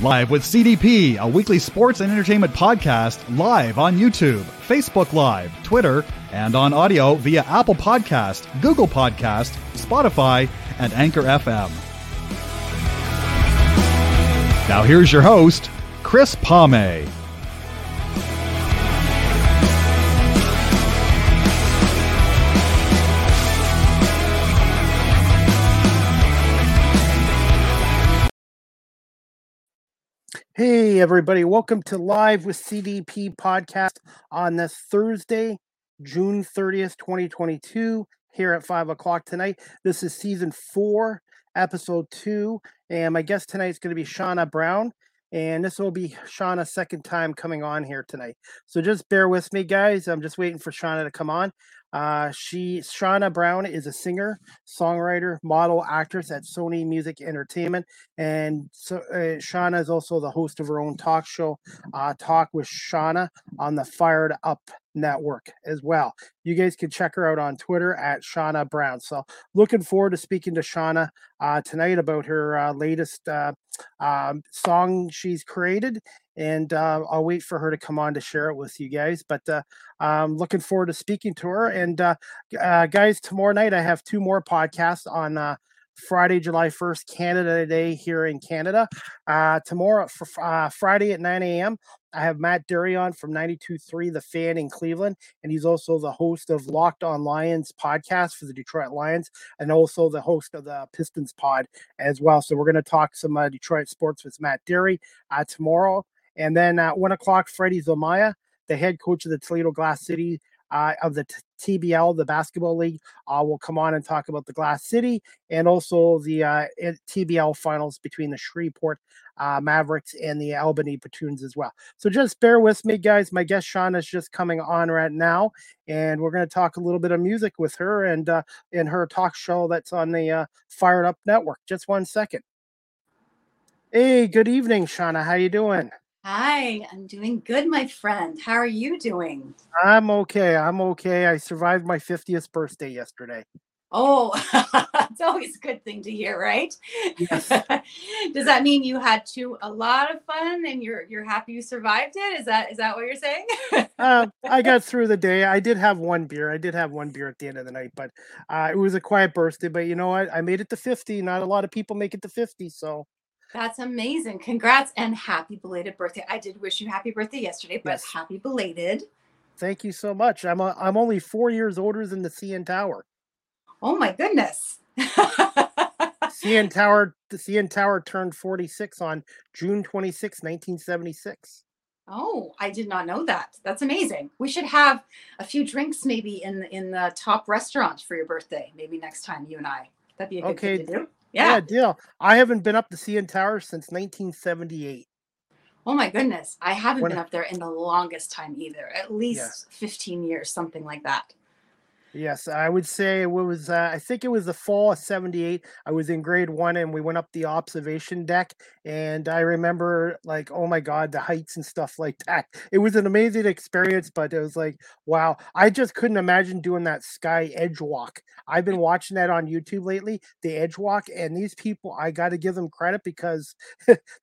Live with CDP, a weekly sports and entertainment podcast live on YouTube, Facebook Live, Twitter, and on audio via Apple Podcast, Google Podcast, Spotify, and Anchor FM. Now here's your host, Chris Palme. Hey, everybody. Welcome to Live with CDP podcast on this Thursday, June 30th, 2022, here at 5 o'clock tonight. This is Season 4, Episode 2, and my guest tonight is going to be Shauna Brown, and this will be Shauna's second time coming on here tonight. So just bear with me, guys. I'm just waiting for Shauna to come on. Shauna Brown is a singer, songwriter, model, actress at Sony Music Entertainment, and so, Shauna is also the host of her own talk show, Talk with Shauna, on the Fired Up Network as well. You guys can check her out on Twitter at Shauna Brown. So looking forward to speaking to Shauna tonight about her latest song she's created. And I'll wait for her to come on to share it with you guys. But I'm looking forward to speaking to her. And guys, tomorrow night I have two more podcasts on Friday, July 1st, Canada Day here in Canada. Tomorrow, Friday at 9 a.m., I have Matt Derry on from 92.3 the Fan in Cleveland, and he's also the host of Locked On Lions podcast for the Detroit Lions, and also the host of the Pistons pod as well. So we're going to talk some Detroit sports with Matt Derry tomorrow. And then at 1 o'clock, Freddie Zomaya, the head coach of the Toledo Glass City of the TBL, the basketball league, will come on and talk about the Glass City and also the TBL finals between the Shreveport Mavericks and the Albany Patroons as well. So just bear with me, guys. My guest Shauna is just coming on right now, and we're going to talk a little bit of music with her and in her talk show that's on the Fired Up Network. Just one second. Hey, good evening, Shauna. How you doing? Hi, I'm doing good, my friend. How are you doing? I'm okay. I survived my 50th birthday yesterday. Oh, it's always a good thing to hear, right? Yes. Does that mean you had a lot of fun and you're happy you survived it? Is that what you're saying? I got through the day. I did have one beer. At the end of the night, but it was a quiet birthday. But you know what? I made it to 50. Not a lot of people make it to 50, so. That's amazing. Congrats and happy belated birthday. I did wish you happy birthday yesterday, but yes. Happy belated. Thank you so much. I'm only 4 years older than the CN Tower. Oh my goodness. The CN Tower turned 46 on June 26, 1976. Oh, I did not know that. That's amazing. We should have a few drinks maybe in the top restaurant for your birthday. Maybe next time, you and I. That'd be a good thing to do. Yeah, deal. I haven't been up the CN Tower since 1978. Oh, my goodness. I haven't been up there in the longest time either. At least 15 years, something like that. Yes, I would say it was the fall of 78. I was in grade one and we went up the observation deck. And I remember like, oh, my God, the heights and stuff like that. It was an amazing experience, but it was like, wow. I just couldn't imagine doing that sky edge walk. I've been watching that on YouTube lately, the edge walk. And these people, I got to give them credit because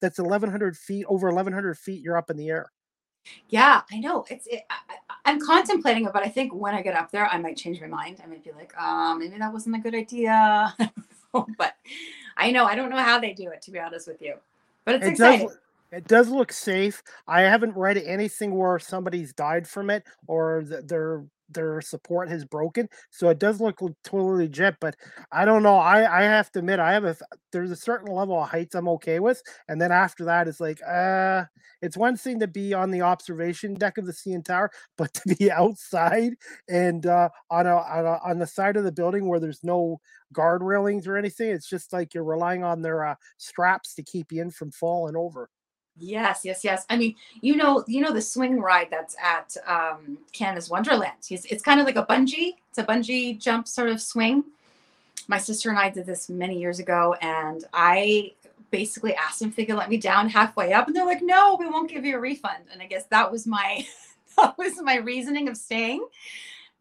that's 1,100 feet, over 1,100 feet, you're up in the air. Yeah, I know. I'm contemplating it, but I think when I get up there, I might change my mind. I might be like, maybe that wasn't a good idea. But I know. I don't know how they do it, to be honest with you. But it's exciting. It does look safe. I haven't read anything where somebody's died from it or their support has broken. So it does look totally legit, but I don't know. I have to admit, there's a certain level of heights I'm okay with. And then after that, it's like, it's one thing to be on the observation deck of the CN Tower, but to be outside and on the side of the building where there's no guard railings or anything, it's just like you're relying on their straps to keep you in from falling over. Yes. I mean, you know the swing ride that's at Canada's Wonderland. It's kind of like a bungee. It's a bungee jump sort of swing. My sister and I did this many years ago, and I basically asked them if they could let me down halfway up, and they're like, "No, we won't give you a refund." And I guess that was my reasoning of staying.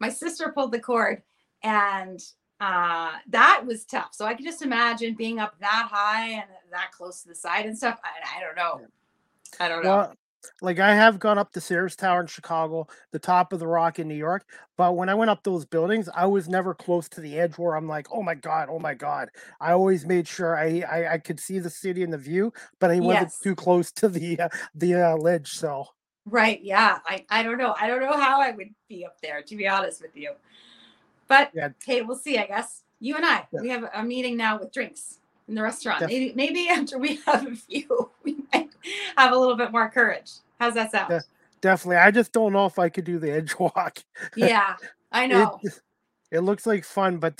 My sister pulled the cord, and that was tough. So I can just imagine being up that high and that close to the side and stuff. I don't know. Well, like I have gone up the Sears Tower in Chicago, the Top of the Rock in New York, but when I went up those buildings, I was never close to the edge where I'm like, oh my God. I always made sure I could see the city and the view, but I wasn't too close to the ledge. So right, yeah, I don't know. I don't know how I would be up there, to be honest with you. But hey, we'll see, I guess. You and I, we have a meeting now with drinks in the restaurant. Maybe after we have a few, we might have a little bit more courage. How's that sound? Definitely. I just don't know if I could do the edge walk. Yeah, I know. It looks like fun, but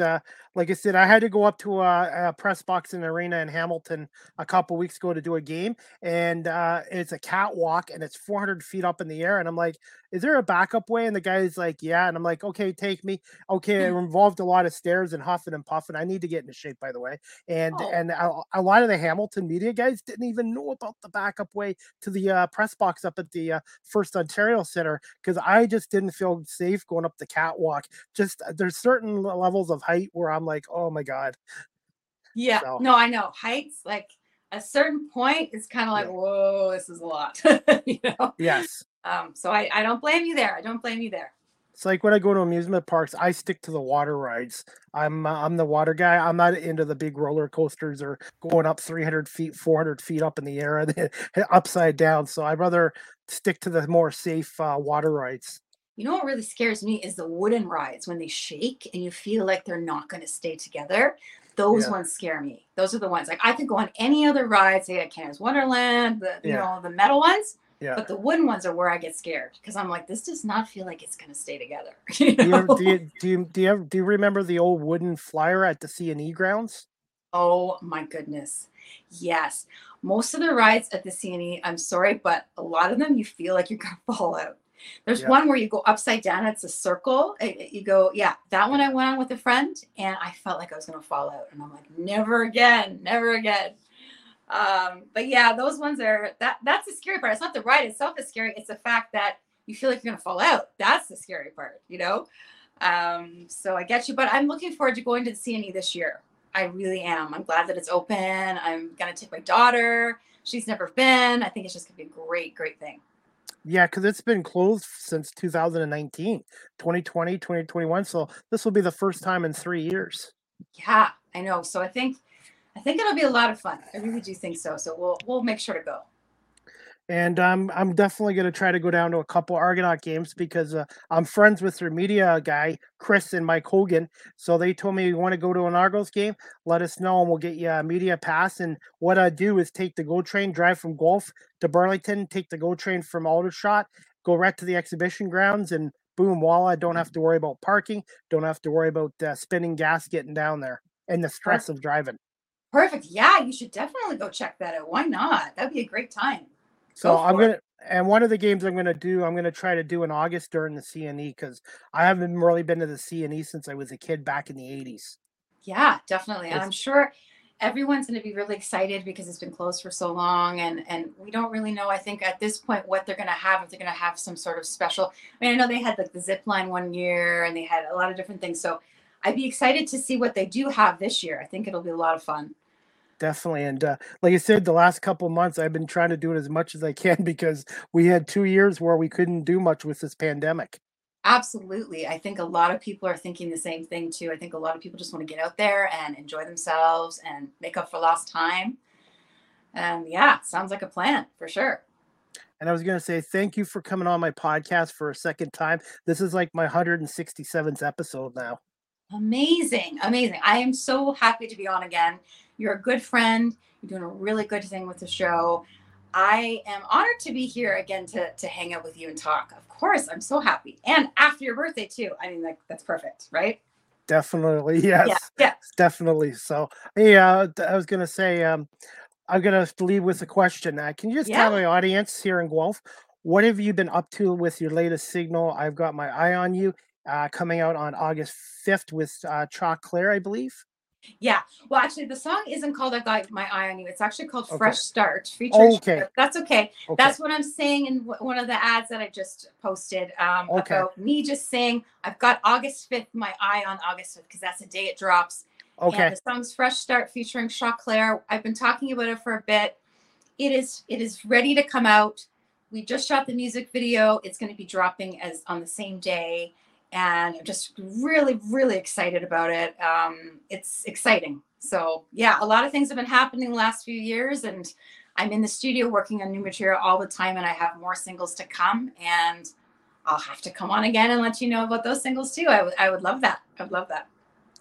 like I said, I had to go up to a press box in the arena in Hamilton a couple weeks ago to do a game, and it's a catwalk, and it's 400 feet up in the air, and I'm like, is there a backup way? And the guy's like, yeah, and I'm like, okay, take me. Okay, it involved a lot of stairs and huffing and puffing. I need to get into shape, by the way, and a lot of the Hamilton media guys didn't even know about the backup way to the press box up at the First Ontario Centre, because I just didn't feel safe going up the catwalk. Just there's certain levels of height where I'm like, oh my God. Yeah, so. No, I know. Heights, like a certain point, it's kind of like, whoa, this is a lot. You know? Yes. So I don't blame you there. It's like when I go to amusement parks, I stick to the water rides. I'm the water guy. I'm not into the big roller coasters or going up 300 feet, 400 feet up in the air and upside down. So I'd rather stick to the more safe water rides. You know what really scares me is the wooden rides when they shake and you feel like they're not going to stay together. Those ones scare me. Those are the ones like I could go on any other ride, say at Canada's Wonderland, you know, the metal ones. Yeah. But the wooden ones are where I get scared because I'm like, this does not feel like it's going to stay together. You know? Do you remember the old wooden flyer at the CNE grounds? Oh my goodness. Yes. Most of the rides at the CNE, I'm sorry, but a lot of them you feel like you're going to fall out. There's one where you go upside down. It's a circle. You go, that one I went on with a friend and I felt like I was going to fall out. And I'm like, never again. But yeah, those ones are, that's the scary part. It's not the ride itself is scary. It's the fact that you feel like you're going to fall out. That's the scary part, you know? So I get you, but I'm looking forward to going to the CNE this year. I really am. I'm glad that it's open. I'm going to take my daughter. She's never been. I think it's just going to be a great, great thing. Yeah, because it's been closed since 2019, 2020, 2021. So this will be the first time in 3 years. Yeah, I know. So I think it'll be a lot of fun. I really do think so. So we'll make sure to go. And I'm definitely going to try to go down to a couple Argonaut games because I'm friends with their media guy, Chris and Mike Hogan. So they told me, you want to go to an Argos game? Let us know and we'll get you a media pass. And what I do is take the GO train, drive from Guelph to Burlington, take the GO train from Aldershot, go right to the exhibition grounds and boom, voila, I don't have to worry about parking. Don't have to worry about spending gas getting down there and the stress of driving. Perfect. Yeah, you should definitely go check that out. Why not? That'd be a great time. So and one of the games I'm going to try to do in August during the CNE because I haven't really been to the CNE since I was a kid back in the 80s. Yeah, definitely. And I'm sure everyone's going to be really excited because it's been closed for so long. And we don't really know, I think, at this point what they're going to have, if they're going to have some sort of special. I mean, I know they had like the zip line one year and they had a lot of different things. So I'd be excited to see what they do have this year. I think it'll be a lot of fun. Definitely. And like I said, the last couple of months, I've been trying to do it as much as I can because we had 2 years where we couldn't do much with this pandemic. Absolutely. I think a lot of people are thinking the same thing, too. I think a lot of people just want to get out there and enjoy themselves and make up for lost time. And yeah, sounds like a plan for sure. And I was going to say, thank you for coming on my podcast for a second time. This is like my 167th episode now. Amazing. I am so happy to be on again. You're a good friend. You're doing a really good thing with the show. I am honored to be here again to hang out with you and talk. Of course, I'm so happy. And after your birthday too. I mean, like that's perfect, right? Definitely, yes. Yeah. Definitely. So, yeah, I was going to say, I'm going to leave with a question. Can you just tell my audience here in Guelph, what have you been up to with your latest single, I've Got My Eye on You, coming out on August 5th with Choclair, I believe? Yeah. Well, actually, the song isn't called I Got My Eye on You. It's actually called Fresh Start. That's okay. That's what I'm saying in one of the ads that I just posted about me just saying, I've got August 5th, my eye on August 5th, because that's the day it drops. Okay. Yeah, the song's Fresh Start featuring Choclair. I've been talking about it for a bit. It is ready to come out. We just shot the music video. It's going to be dropping on the same day. And I'm just really, really excited about it. It's exciting. So yeah, a lot of things have been happening the last few years, and I'm in the studio working on new material all the time, and I have more singles to come, and I'll have to come on again and let you know about those singles too. I would love that. I'd love that.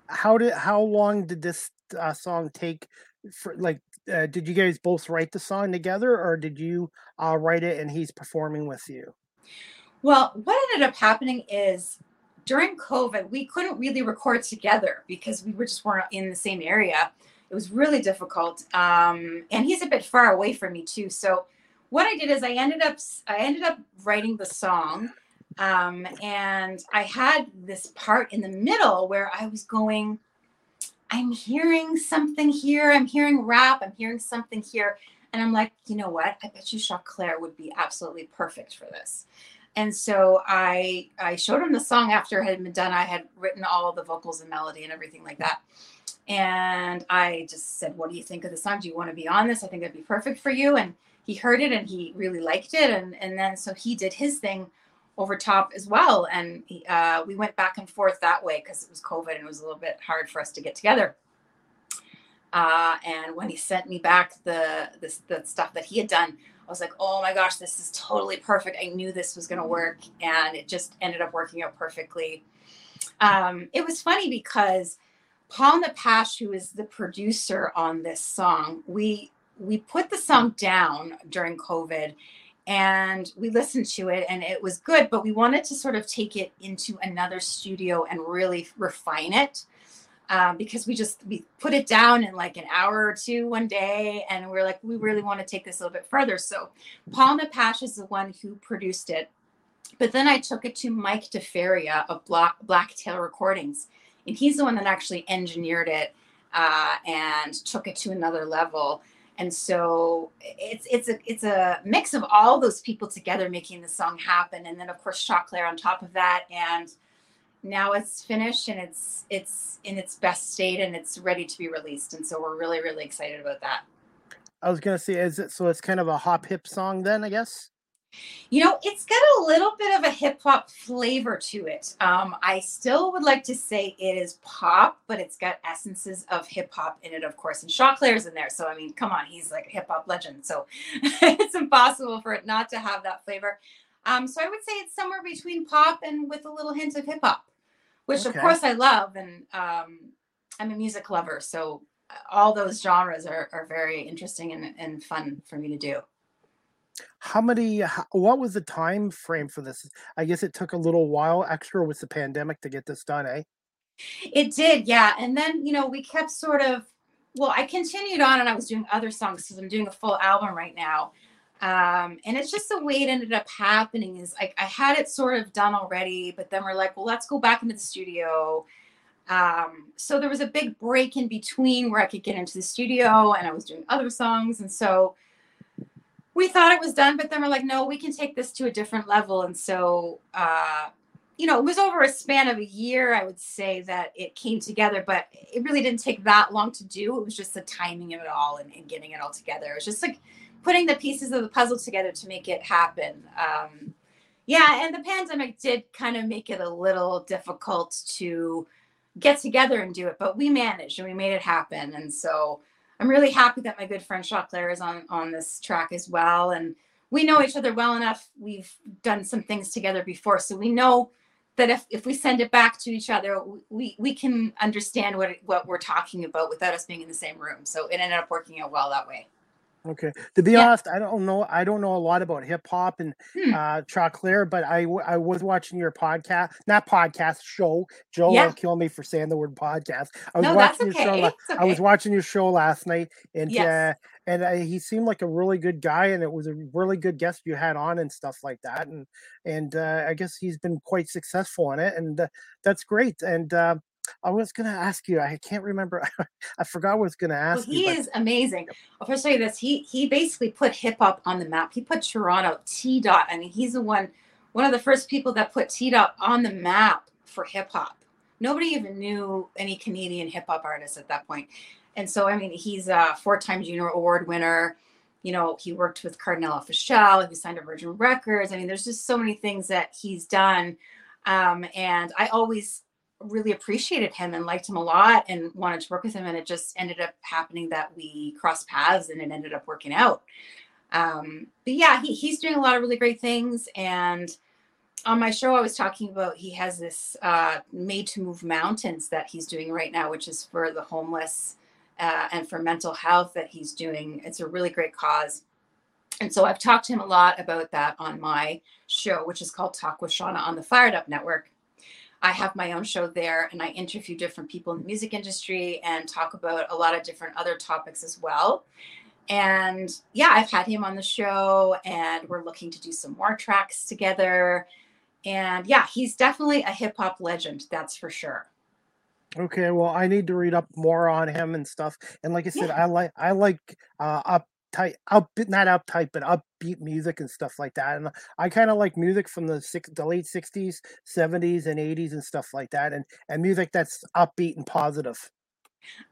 How long did this song take? Did you guys both write the song together, or did you write it and he's performing with you? Well, what ended up happening is during COVID, we couldn't really record together because we weren't in the same area. It was really difficult. And he's a bit far away from me too. So what I did is I ended up writing the song. And I had this part in the middle where I was going, I'm hearing something here. I'm hearing rap. I'm hearing something here. And I'm like, you know what? I bet you Choclair would be absolutely perfect for this. And so I showed him the song after it had been done. I had written all the vocals and melody and everything like that. And I just said, what do you think of the song? Do you want to be on this? I think that'd be perfect for you. And he heard it and he really liked it. And then so he did his thing over top as well. And we went back and forth that way because it was COVID and it was a little bit hard for us to get together. And when he sent me back the stuff that he had done, I was like, oh my gosh, this is totally perfect. I knew this was going to work, and it just ended up working out perfectly. It was funny because Paul Nepash, who is the producer on this song, we put the song down during COVID and we listened to it and it was good, but we wanted to sort of take it into another studio and really refine it. Because we put it down in like an hour or two one day, and we're like, we really want to take this a little bit further. So Paul Nepash is the one who produced it. But then I took it to Mike Deferia of Blacktail Recordings, and he's the one that actually engineered it and took it to another level. And so it's a mix of all those people together making the song happen. And then, of course, Choclair on top of that, and now it's finished and it's in its best state and it's ready to be released. And so we're really, really excited about that. I was going to say, so it's kind of a hop hip song then, I guess? You know, it's got a little bit of a hip hop flavor to it. I still would like to say it is pop, but it's got essences of hip hop in it, of course. And Choclair's in there. So, I mean, come on, he's like a hip hop legend. So it's impossible for it not to have that flavor. So I would say it's somewhere between pop and with a little hint of hip hop. Which, of course, I love, and I'm a music lover, so all those genres are very interesting and fun for me to do. What was the time frame for this? I guess it took a little while extra with the pandemic to get this done, eh? It did, yeah. And then, you know, we kept I continued on and I was doing other songs because I'm doing a full album right now. And it's just the way it ended up happening is like, I had it sort of done already, but then we're like, well, let's go back into the studio. So there was a big break in between where I could get into the studio and I was doing other songs. And so we thought it was done, but then we're like, no, we can take this to a different level. And so, you know, it was over a span of a year, I would say, that it came together, but it really didn't take that long to do. It was just the timing of it all and getting it all together. It was just like putting the pieces of the puzzle together to make it happen. Yeah, and the pandemic did kind of make it a little difficult to get together and do it, but we managed and we made it happen. And so I'm really happy that my good friend Choclair is on this track as well. And we know each other well enough. We've done some things together before. So we know that if we send it back to each other, we can understand what we're talking about without us being in the same room. So it ended up working out well that way. Okay. To be honest, I don't know a lot about hip hop and Choclair, but I was watching your show. Joe will kill me for saying the word podcast. I was watching your show last night, and he seemed like a really good guy, and it was a really good guest you had on and stuff like that. And I guess he's been quite successful in it, and that's great. And I was going to ask you, I can't remember. I forgot what I was going to ask you. He is amazing. I'll first tell you this. He basically put hip hop on the map. He put Toronto, T-Dot. I mean, he's the one of the first people that put T-Dot on the map for hip hop. Nobody even knew any Canadian hip hop artists at that point. And so, I mean, he's a 4-time Juno Award winner. You know, he worked with Cardinal Fischel. He signed to Virgin Records. I mean, there's just so many things that he's done. And I always really appreciated him and liked him a lot and wanted to work with him. And it just ended up happening that we crossed paths and it ended up working out. But yeah, he's doing a lot of really great things. And on my show, I was talking about, he has this Made to Move Mountains that he's doing right now, which is for the homeless and for mental health that he's doing. It's a really great cause. And so I've talked to him a lot about that on my show, which is called Talk with Shauna on the Fired Up Network. I have my own show there and I interview different people in the music industry and talk about a lot of different other topics as well. And yeah, I've had him on the show and we're looking to do some more tracks together. And yeah, he's definitely a hip hop legend. That's for sure. Okay. Well, I need to read up more on him and stuff. And like I said, yeah. I like upbeat music and stuff like that. And I kind of like music from the late 60s, 70s and 80s and stuff like that. And music that's upbeat and positive.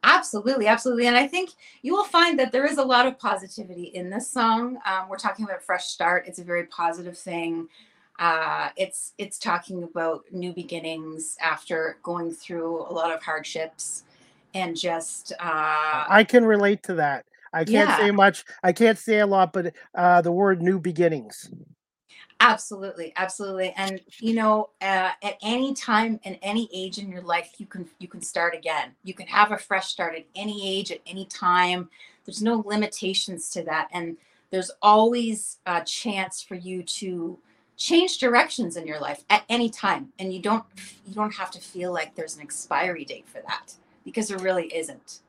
Absolutely. Absolutely. And I think you will find that there is a lot of positivity in this song. We're talking about Fresh Start. It's a very positive thing. It's talking about new beginnings after going through a lot of hardships and just, I can relate to that. I can't say much. I can't say a lot, but the word new beginnings. Absolutely. Absolutely. And, you know, at any time and any age in your life, you can start again. You can have a fresh start at any age, at any time. There's no limitations to that. And there's always a chance for you to change directions in your life at any time. And you don't have to feel like there's an expiry date for that, because there really isn't.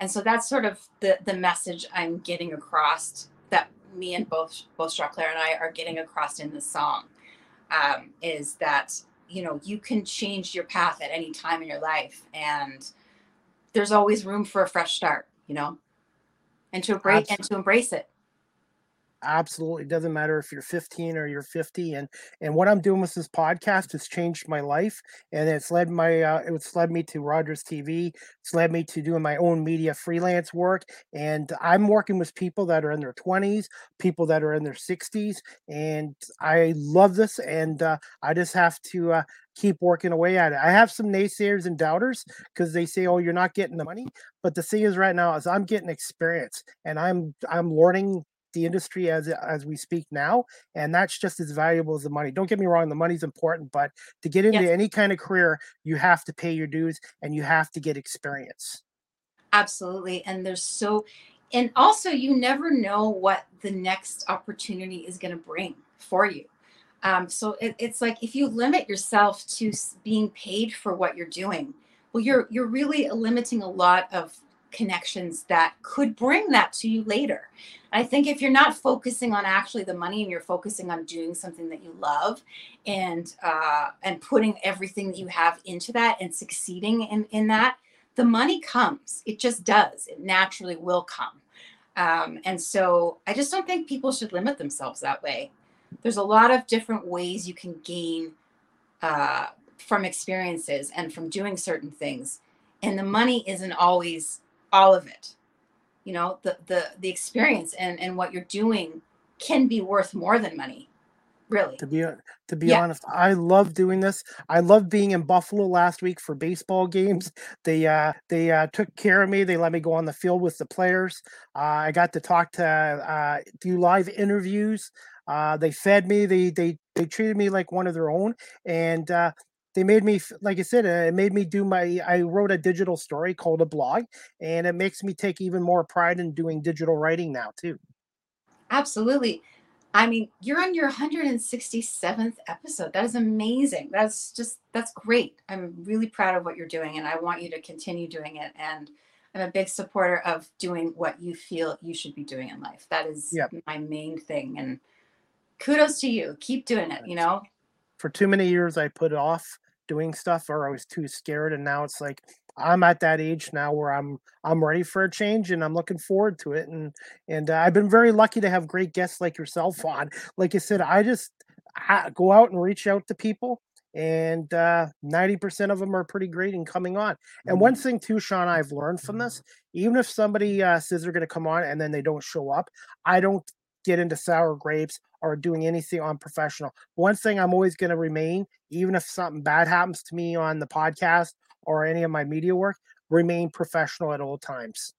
And so that's sort of the message I'm getting across, that me and both Choclair and I are getting across in this song, is that, you know, you can change your path at any time in your life and there's always room for a fresh start, you know, and to embrace it. Absolutely. It doesn't matter if you're 15 or you're 50. And what I'm doing with this podcast has changed my life. And it's led me to Rogers TV. It's led me to doing my own media freelance work. And I'm working with people that are in their 20s, people that are in their 60s. And I love this. And I just have to keep working away at it. I have some naysayers and doubters because they say, oh, you're not getting the money. But the thing is right now is I'm getting experience and I'm learning the industry as we speak now, and that's just as valuable as the money. Don't get me wrong, the money's important, but to get into any kind of career, you have to pay your dues and you have to get experience. Absolutely. And also you never know what the next opportunity is going to bring for you. So it's like, if you limit yourself to being paid for what you're doing, well, you're really limiting a lot of connections that could bring that to you later. I think if you're not focusing on actually the money and you're focusing on doing something that you love and putting everything that you have into that and succeeding in that, the money comes. It just does. It naturally will come. And so I just don't think people should limit themselves that way. There's a lot of different ways you can gain from experiences and from doing certain things. And the money isn't always all of it. You know, the experience and what you're doing can be worth more than money, really. To be honest, I love doing this. I love being in Buffalo last week for baseball games. They took care of me. They let me go on the field with the players. I got to talk to do live interviews. They fed me. They treated me like one of their own. And they made me, like I said, it made me do I wrote a digital story called a blog, and it makes me take even more pride in doing digital writing now too. Absolutely. I mean, you're on your 167th episode. That is amazing. That's great. I'm really proud of what you're doing and I want you to continue doing it. And I'm a big supporter of doing what you feel you should be doing in life. That is my main thing. And kudos to you. Keep doing it, you know? For too many years, I put off doing stuff, or I was too scared, and now it's like I'm at that age now where I'm ready for a change and I'm looking forward to it, and I've been very lucky to have great guests like yourself on. Like I said, I just go out and reach out to people And 90% of them are pretty great in coming on. And one thing too, Shauna, I've learned from this, even if somebody says they're going to come on and then they don't show up, I don't get into sour grapes or doing anything unprofessional. One thing I'm always going to remain, even if something bad happens to me on the podcast or any of my media work, remain professional at all times.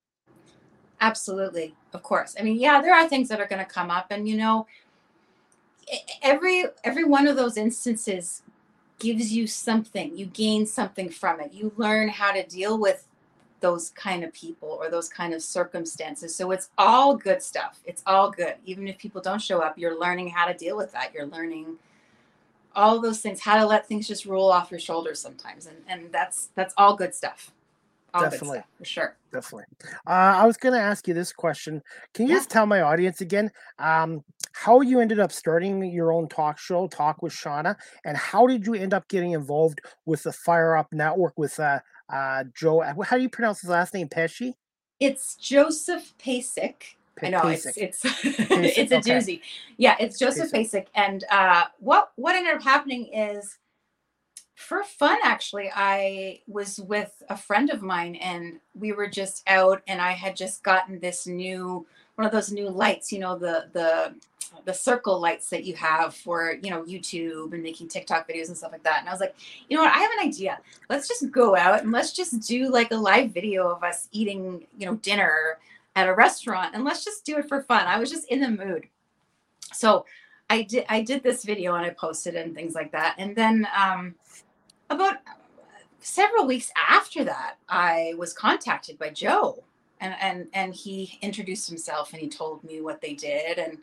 Absolutely. Of course. I mean, yeah, there are things that are going to come up, and, you know, every one of those instances gives you something. You gain something from it. You learn how to deal with those kind of people or those kind of circumstances. So it's all good stuff. It's all good. Even if people don't show up, you're learning how to deal with that. You're learning all those things, how to let things just roll off your shoulders sometimes. And that's all good stuff. All definitely. Good stuff, for sure. Definitely. I was going to ask you this question. Can you just tell my audience again, how you ended up starting your own talk show, Talk with Shauna, and how did you end up getting involved with the Fire Up Network with Joe? How do you pronounce his last name? Pesci? It's Joseph Pasek. I know it's a doozy. Yeah, it's Joseph Pasek. And what ended up happening is, for fun, actually, I was with a friend of mine, and we were just out, and I had just gotten this new, one of those new lights, you know, the circle lights that you have for, you know, YouTube and making TikTok videos and stuff like that. And I was like, you know what, I have an idea. Let's just go out and let's just do like a live video of us eating, you know, dinner at a restaurant, and let's just do it for fun. I was just in the mood. So I did this video and I posted and things like that. And then about several weeks after that, I was contacted by Joe, and he introduced himself and he told me what they did, and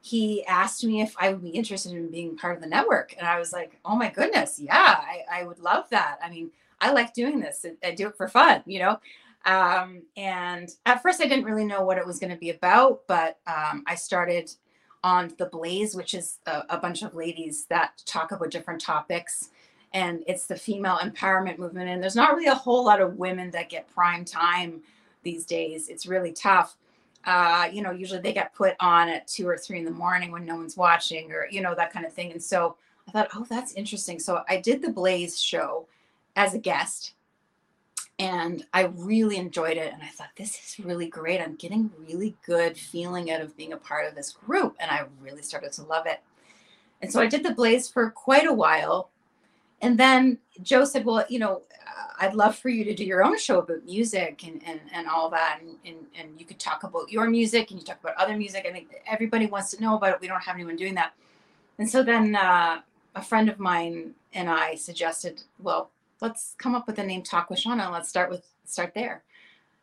he asked me if I would be interested in being part of the network. And I was like, oh my goodness, yeah, I would love that. I mean, I like doing this. I do it for fun, you know? And at first I didn't really know what it was going to be about, but I started on The Blaze, which is a bunch of ladies that talk about different topics. And it's the female empowerment movement. And there's not really a whole lot of women that get prime time these days. It's really tough. You know, usually they get put on at 2 or 3 in the morning when no one's watching, or, you know, that kind of thing. And so I thought, oh, that's interesting. So I did The Blaze show as a guest, and I really enjoyed it. And I thought, this is really great. I'm getting really good feeling out of being a part of this group. And I really started to love it. And so I did The Blaze for quite a while. And then Joe said, well, you know, I'd love for you to do your own show about music and all that. And you could talk about your music and you talk about other music. I think everybody wants to know about it. We don't have anyone doing that. And so then a friend of mine and I suggested, well, let's come up with the name Talk with Shauna. Let's start there.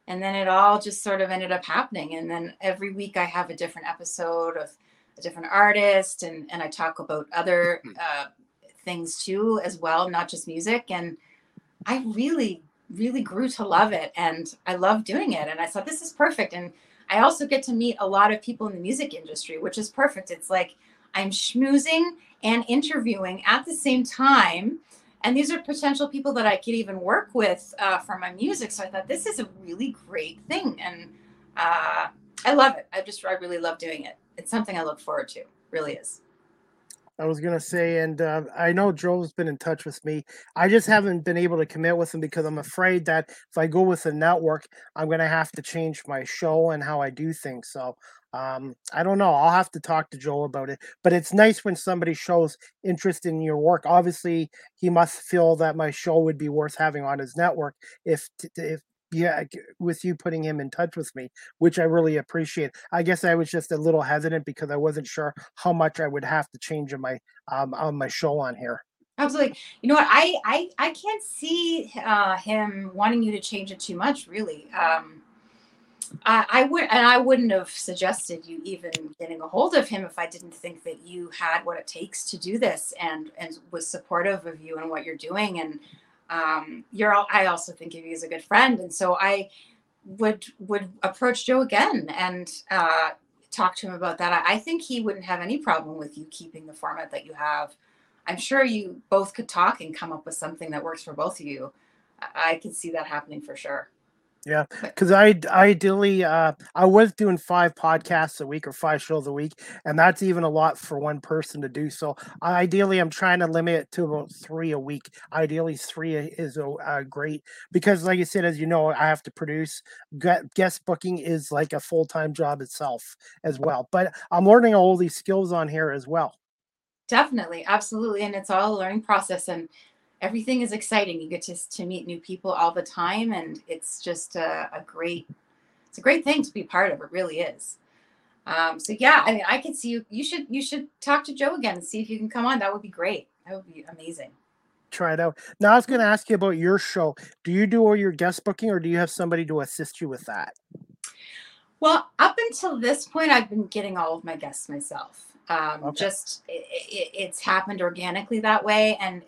And then it all just sort of ended up happening. And then every week I have a different episode of a different artist, and I talk about other things too, as well, not just music. And I really, really grew to love it, and I love doing it. And I thought, this is perfect. And I also get to meet a lot of people in the music industry, which is perfect. It's like I'm schmoozing and interviewing at the same time. And these are potential people that I could even work with for my music. So I thought, this is a really great thing. And I love it. I really love doing it. It's something I look forward to. It really is. I was going to say, and I know Joe's been in touch with me. I just haven't been able to commit with him because I'm afraid that if I go with the network, I'm going to have to change my show and how I do things. So I don't know. I'll have to talk to Joe about it. But it's nice when somebody shows interest in your work. Obviously, he must feel that my show would be worth having on his network with you putting him in touch with me, which I really appreciate. I guess I was just a little hesitant because I wasn't sure how much I would have to change in my on my show on here. Absolutely. You know what? I can't see him wanting you to change it too much, really. I would, and I wouldn't have suggested you even getting a hold of him if I didn't think that you had what it takes to do this, and was supportive of you and what you're doing. And I also think of you as a good friend. And so I would approach Joe again and talk to him about that. I think he wouldn't have any problem with you keeping the format that you have. I'm sure you both could talk and come up with something that works for both of you. I can see that happening for sure. Yeah, because I was doing 5 podcasts a week or 5 shows a week, and that's even a lot for one person to do. So ideally, I'm trying to limit it to about 3 a week. Ideally, 3 is great because, like I said, as you know, I have to produce. Guest booking is like a full-time job itself as well. But I'm learning all these skills on here as well. Definitely, absolutely, and it's all a learning process, and everything is exciting. You get to meet new people all the time, and it's just a great thing to be part of. It really is. So yeah, I mean, I could see you. You should talk to Joe again and see if you can come on. That would be great. That would be amazing. Try it out. Now I was going to ask you about your show. Do you do all your guest booking, or do you have somebody to assist you with that? Well, up until this point, I've been getting all of my guests myself. Okay. Just it's happened organically that way, and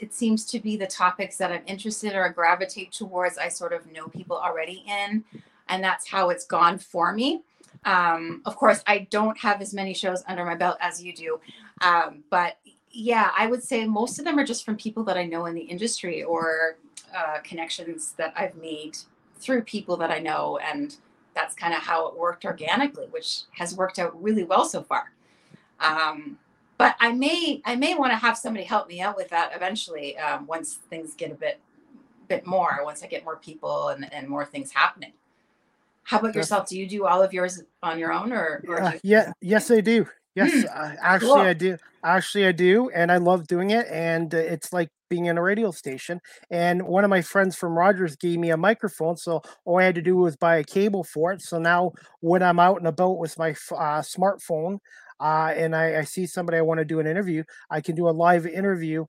it seems to be the topics that I'm interested or gravitate towards. I sort of know people already in, and that's how it's gone for me. Of course, I don't have as many shows under my belt as you do. But yeah, I would say most of them are just from people that I know in the industry or connections that I've made through people that I know. And that's kind of how it worked organically, which has worked out really well so far. But I may want to have somebody help me out with that eventually, once things get a bit more, once I get more people and more things happening. How about yourself? Do you do all of yours on your own or yes, I do. Yes, actually, cool. I do. Actually, I do. And I love doing it. And it's like being in a radio station. And one of my friends from Rogers gave me a microphone. So all I had to do was buy a cable for it. So now when I'm out and about with my smartphone, and I see somebody I want to do an interview, I can do a live interview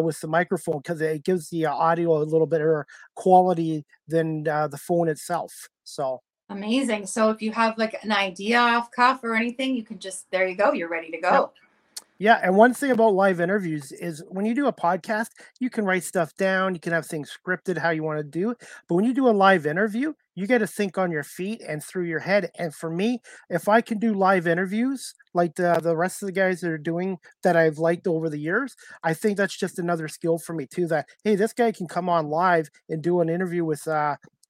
with the microphone because it gives the audio a little better quality than the phone itself. So amazing. So if you have like an idea off cuff or anything, you can just, there you go. You're ready to go. Yep. Yeah. And one thing about live interviews is when you do a podcast, you can write stuff down. You can have things scripted how you want to do it. But when you do a live interview, you got to think on your feet and through your head. And for me, if I can do live interviews like the rest of the guys that are doing that I've liked over the years, I think that's just another skill for me too, that, hey, this guy can come on live and do an interview with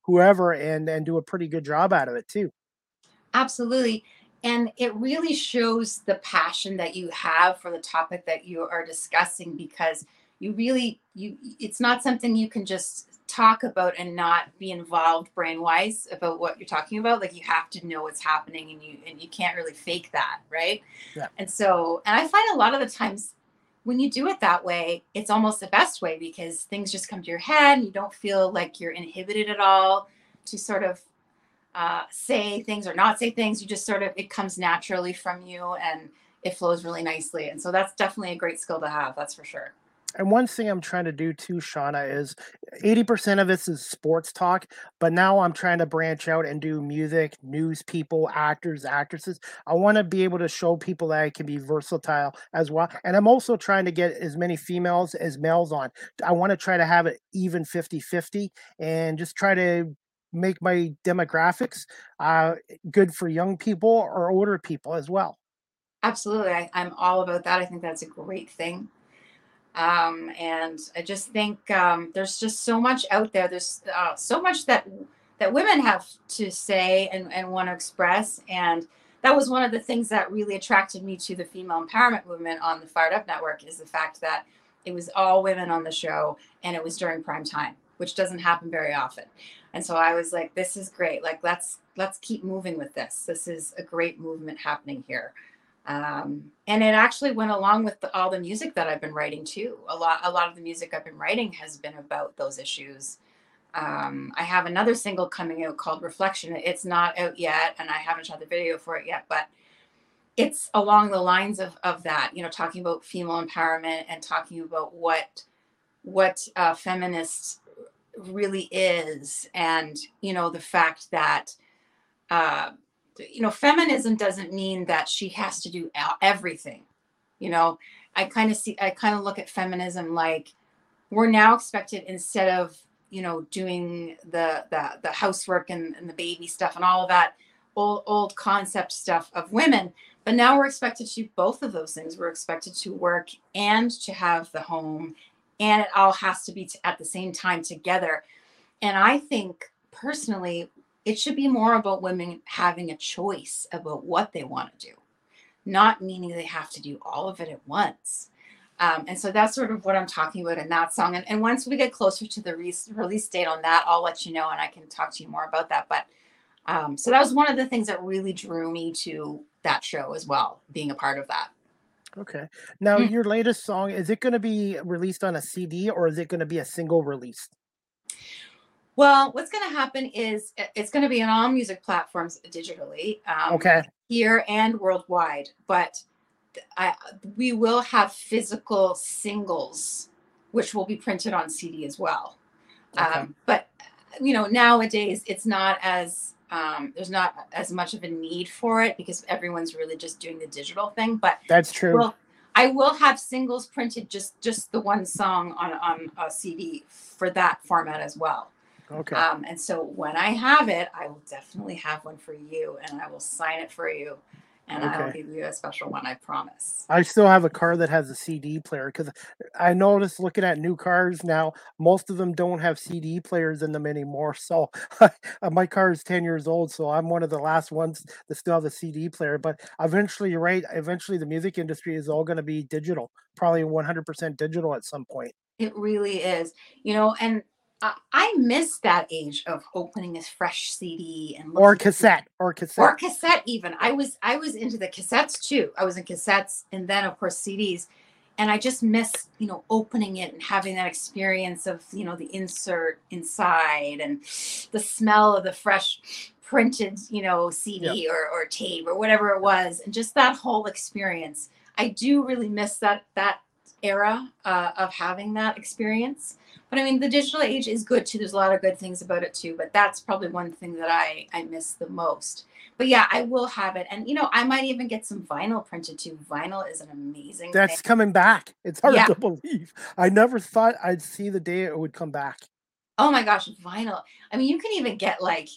whoever and do a pretty good job out of it too. Absolutely. And it really shows the passion that you have for the topic that you are discussing, because it's not something you can just talk about and not be involved brain-wise about what you're talking about. Like, you have to know what's happening, and you can't really fake that, right? Yeah. And so, and I find a lot of the times when you do it that way, it's almost the best way, because things just come to your head and you don't feel like you're inhibited at all to sort of say things or not say things. You just sort of, it comes naturally from you and it flows really nicely. And so that's definitely a great skill to have. That's for sure. And one thing I'm trying to do too, Shauna, is 80% of this is sports talk, but now I'm trying to branch out and do music, news people, actors, actresses. I want to be able to show people that I can be versatile as well. And I'm also trying to get as many females as males on. I want to try to have it even 50-50 and just try to make my demographics good for young people or older people as well. Absolutely. I'm all about that. I think that's a great thing. And I just think there's just so much out there. There's so much that women have to say and want to express. And that was one of the things that really attracted me to the female empowerment movement on the Fired Up Network, is the fact that it was all women on the show, and it was during prime time, which doesn't happen very often. And so I was like, this is great. Like, let's keep moving with this. This is a great movement happening here. And it actually went along with all the music that I've been writing too. A lot of the music I've been writing has been about those issues. I have another single coming out called Reflection. It's not out yet, and I haven't shot the video for it yet, but it's along the lines of that, you know, talking about female empowerment and talking about what feminists really is. And, you know, the fact that, you know, feminism doesn't mean that she has to do everything. You know, I kind of look at feminism like we're now expected, instead of, you know, doing the housework and the baby stuff and all of that old concept stuff of women. But now we're expected to do both of those things. We're expected to work and to have the home, and it all has to be at the same time together. And I think personally, it should be more about women having a choice about what they want to do, not meaning they have to do all of it at once. And so that's sort of what I'm talking about in that song. And once we get closer to the release date on that, I'll let you know, and I can talk to you more about that. But so that was one of the things that really drew me to that show as well, being a part of that. Okay. Now, your latest song, is it going to be released on a CD, or is it going to be a single release? Well, what's going to happen is it's going to be on all music platforms digitally, here and worldwide. But we will have physical singles, which will be printed on CD as well. Okay. But, you know, nowadays it's not as there's not as much of a need for it because everyone's really just doing the digital thing. But that's true. Well, I will have singles printed, just the one song on a CD for that format as well. Okay. And so when I have it, I will definitely have one for you, and I will sign it for you. And okay. I'll give you a special one, I promise. I still have a car that has a CD player because I noticed looking at new cars now, most of them don't have CD players in them anymore. So my car is 10 years old, so I'm one of the last ones that still have a CD player. But eventually, you're right, eventually the music industry is all going to be digital, probably 100% digital at some point. It really is. You know, and I miss that age of opening a fresh CD and or cassette even. I was into the cassettes too. I was in cassettes and then of course CDs, and I just miss, you know, opening it and having that experience of, you know, the insert inside and the smell of the fresh printed, you know, CD or tape or whatever it was, and just that whole experience. I do really miss that era of having that experience. But I mean, the digital age is good too. There's a lot of good things about it too, but that's probably one thing that I miss the most. But yeah, I will have it. And, you know, I might even get some vinyl printed too. Vinyl is an amazing thing. That's coming back. It's hard to believe. I never thought I'd see the day it would come back. Oh my gosh, vinyl. I mean, you can even get like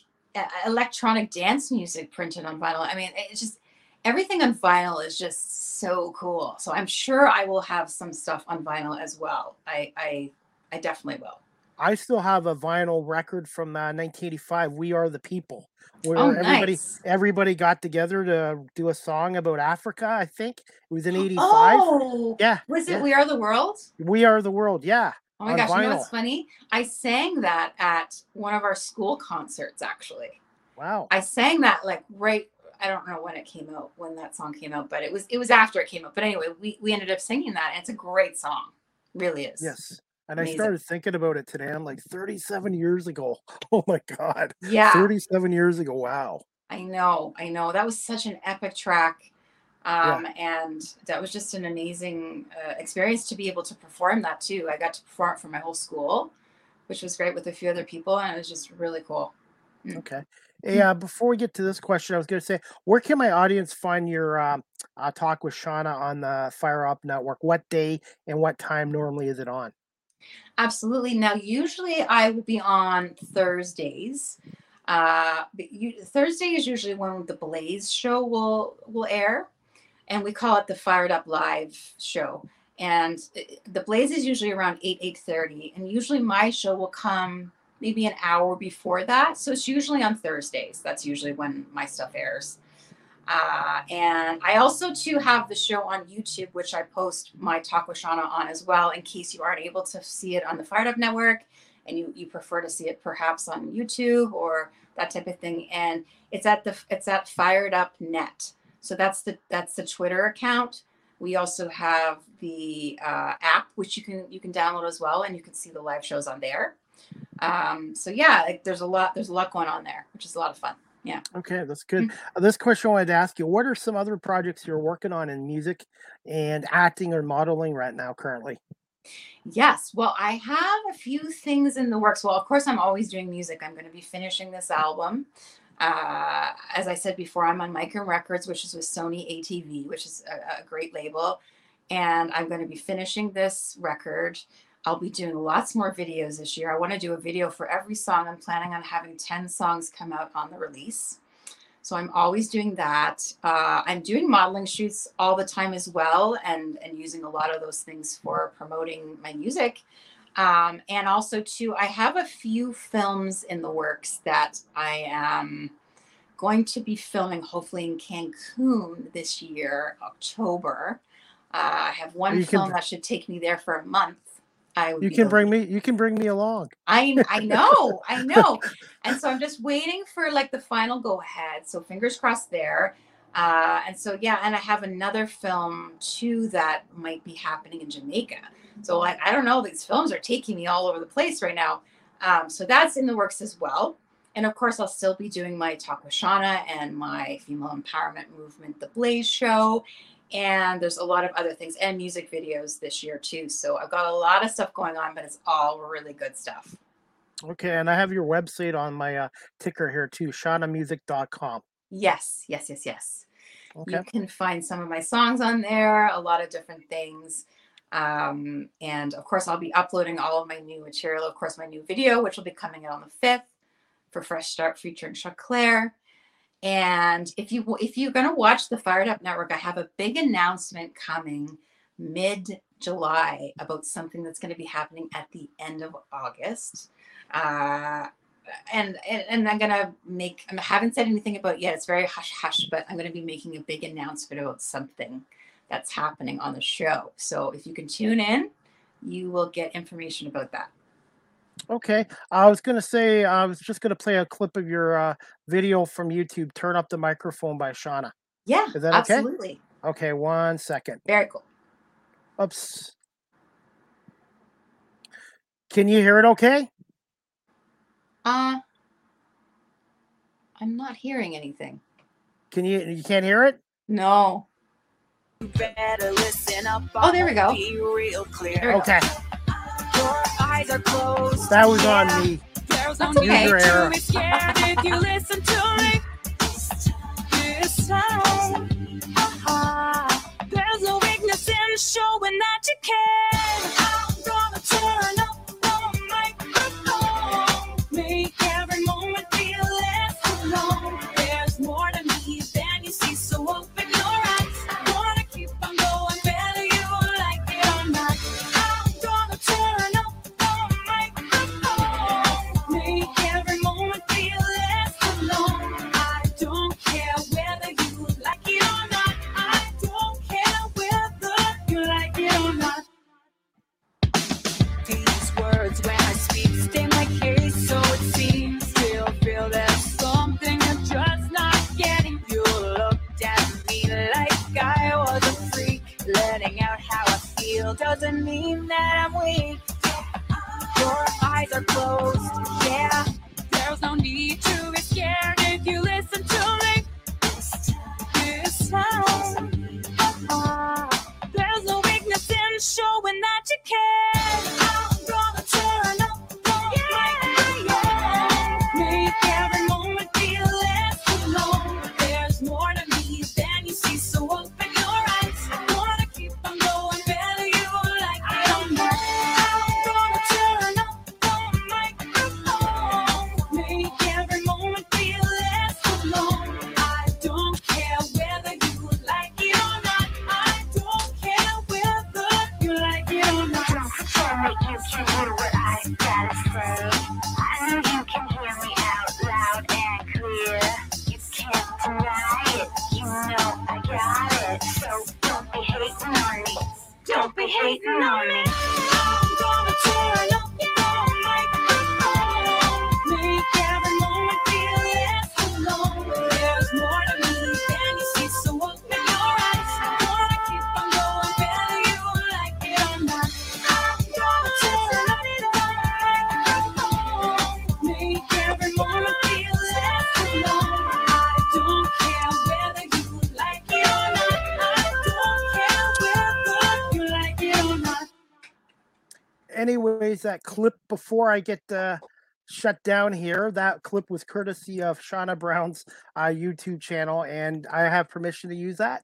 electronic dance music printed on vinyl. I mean, it's just, everything on vinyl is just so cool. So I'm sure I will have some stuff on vinyl as well. I definitely will. I still have a vinyl record from 1985, We Are the People, where everybody got together to do a song about Africa, I think. It was in 85. Oh, yeah. Was it We Are the World? We Are the World, yeah. Oh my gosh, vinyl. You know what's funny? I sang that at one of our school concerts, actually. Wow. I sang that like right, I don't know when it came out, when that song came out, but it was after it came out. But anyway, we ended up singing that, and it's a great song. Really is. Yes. And amazing. I started thinking about it today. I'm like, 37 years ago. Oh my God. Yeah. 37 years ago. Wow. I know. That was such an epic track. And that was just an amazing experience to be able to perform that too. I got to perform it for my whole school, which was great with a few other people. And it was just really cool. Mm. Okay. Yeah. Before we get to this question, I was going to say, where can my audience find your Talk with Shauna on the Fire Up Network? What day and what time normally is it on? Absolutely. Now, usually I will be on Thursdays. Thursday is usually when the Blaze show will air, and we call it the Fired Up Live show. And the Blaze is usually around 8:30, and usually my show will come maybe an hour before that. So it's usually on Thursdays. That's usually when my stuff airs. And I also too have the show on YouTube, which I post my Talk with Shauna on as well, in case you aren't able to see it on the Fired Up Network and you prefer to see it perhaps on YouTube or that type of thing. And it's at Fired Up Net. So that's the Twitter account. We also have the app, which you can download as well, and you can see the live shows on there. So yeah, like there's a lot going on there, which is a lot of fun. Yeah. Okay, that's good. This question I wanted to ask you, what are some other projects you're working on in music and acting or modeling right now currently? Yes. Well, I have a few things in the works. Well, of course, I'm always doing music. I'm going to be finishing this album. As I said before, I'm on Mike and Records, which is with Sony ATV, which is a great label. And I'm going to be finishing this record. I'll be doing lots more videos this year. I want to do a video for every song. I'm planning on having 10 songs come out on the release. So I'm always doing that. I'm doing modeling shoots all the time as well, and using a lot of those things for promoting my music. And also too, I have a few films in the works that I am going to be filming hopefully in Cancun this year, October. I have one film that should take me there for a month. You can bring me along. I know. And so I'm just waiting for like the final go ahead. So fingers crossed there. And so, yeah. And I have another film too, that might be happening in Jamaica. So like, I don't know, these films are taking me all over the place right now. So that's in the works as well. And of course, I'll still be doing my Talk with Shauna and my female empowerment movement, The Blaze show. And there's a lot of other things and music videos this year too. So I've got a lot of stuff going on, but it's all really good stuff. Okay. And I have your website on my ticker here too, ShaunaMusic.com. Yes. Okay. You can find some of my songs on there, a lot of different things. And of course, I'll be uploading all of my new material. Of course, my new video, which will be coming out on the 5th for Fresh Start featuring Choclair. And if you're going to watch the Fired Up Network, I have a big announcement coming mid-July about something that's going to be happening at the end of August. And I haven't said anything about it yet. It's very hush hush, but I'm going to be making a big announcement about something that's happening on the show. So if you can tune in, you will get information about that. Okay. I was just going to play a clip of your video from YouTube, Turn Up the Microphone by Shauna. Yeah, is that okay? Absolutely. Okay, one second. Very cool. Oops. Can you hear it okay? I'm not hearing anything. Can you? You can't hear it? No. Better listen up. Oh, there we go. Be real clear. Okay. Your eyes are closed. That was on me. That's okay. User error. If you listen to me, this time, there's no weakness in showing that you care. I'm gonna turn up. Doesn't mean that I'm weak. Your eyes are closed. Yeah, there's no need to be scared if you listen to me. This time, there's no weakness in showing that you care. I'm gonna turn up. Anyways, that clip before I get shut down here, that clip was courtesy of Shauna Brown's YouTube channel, and I have permission to use that?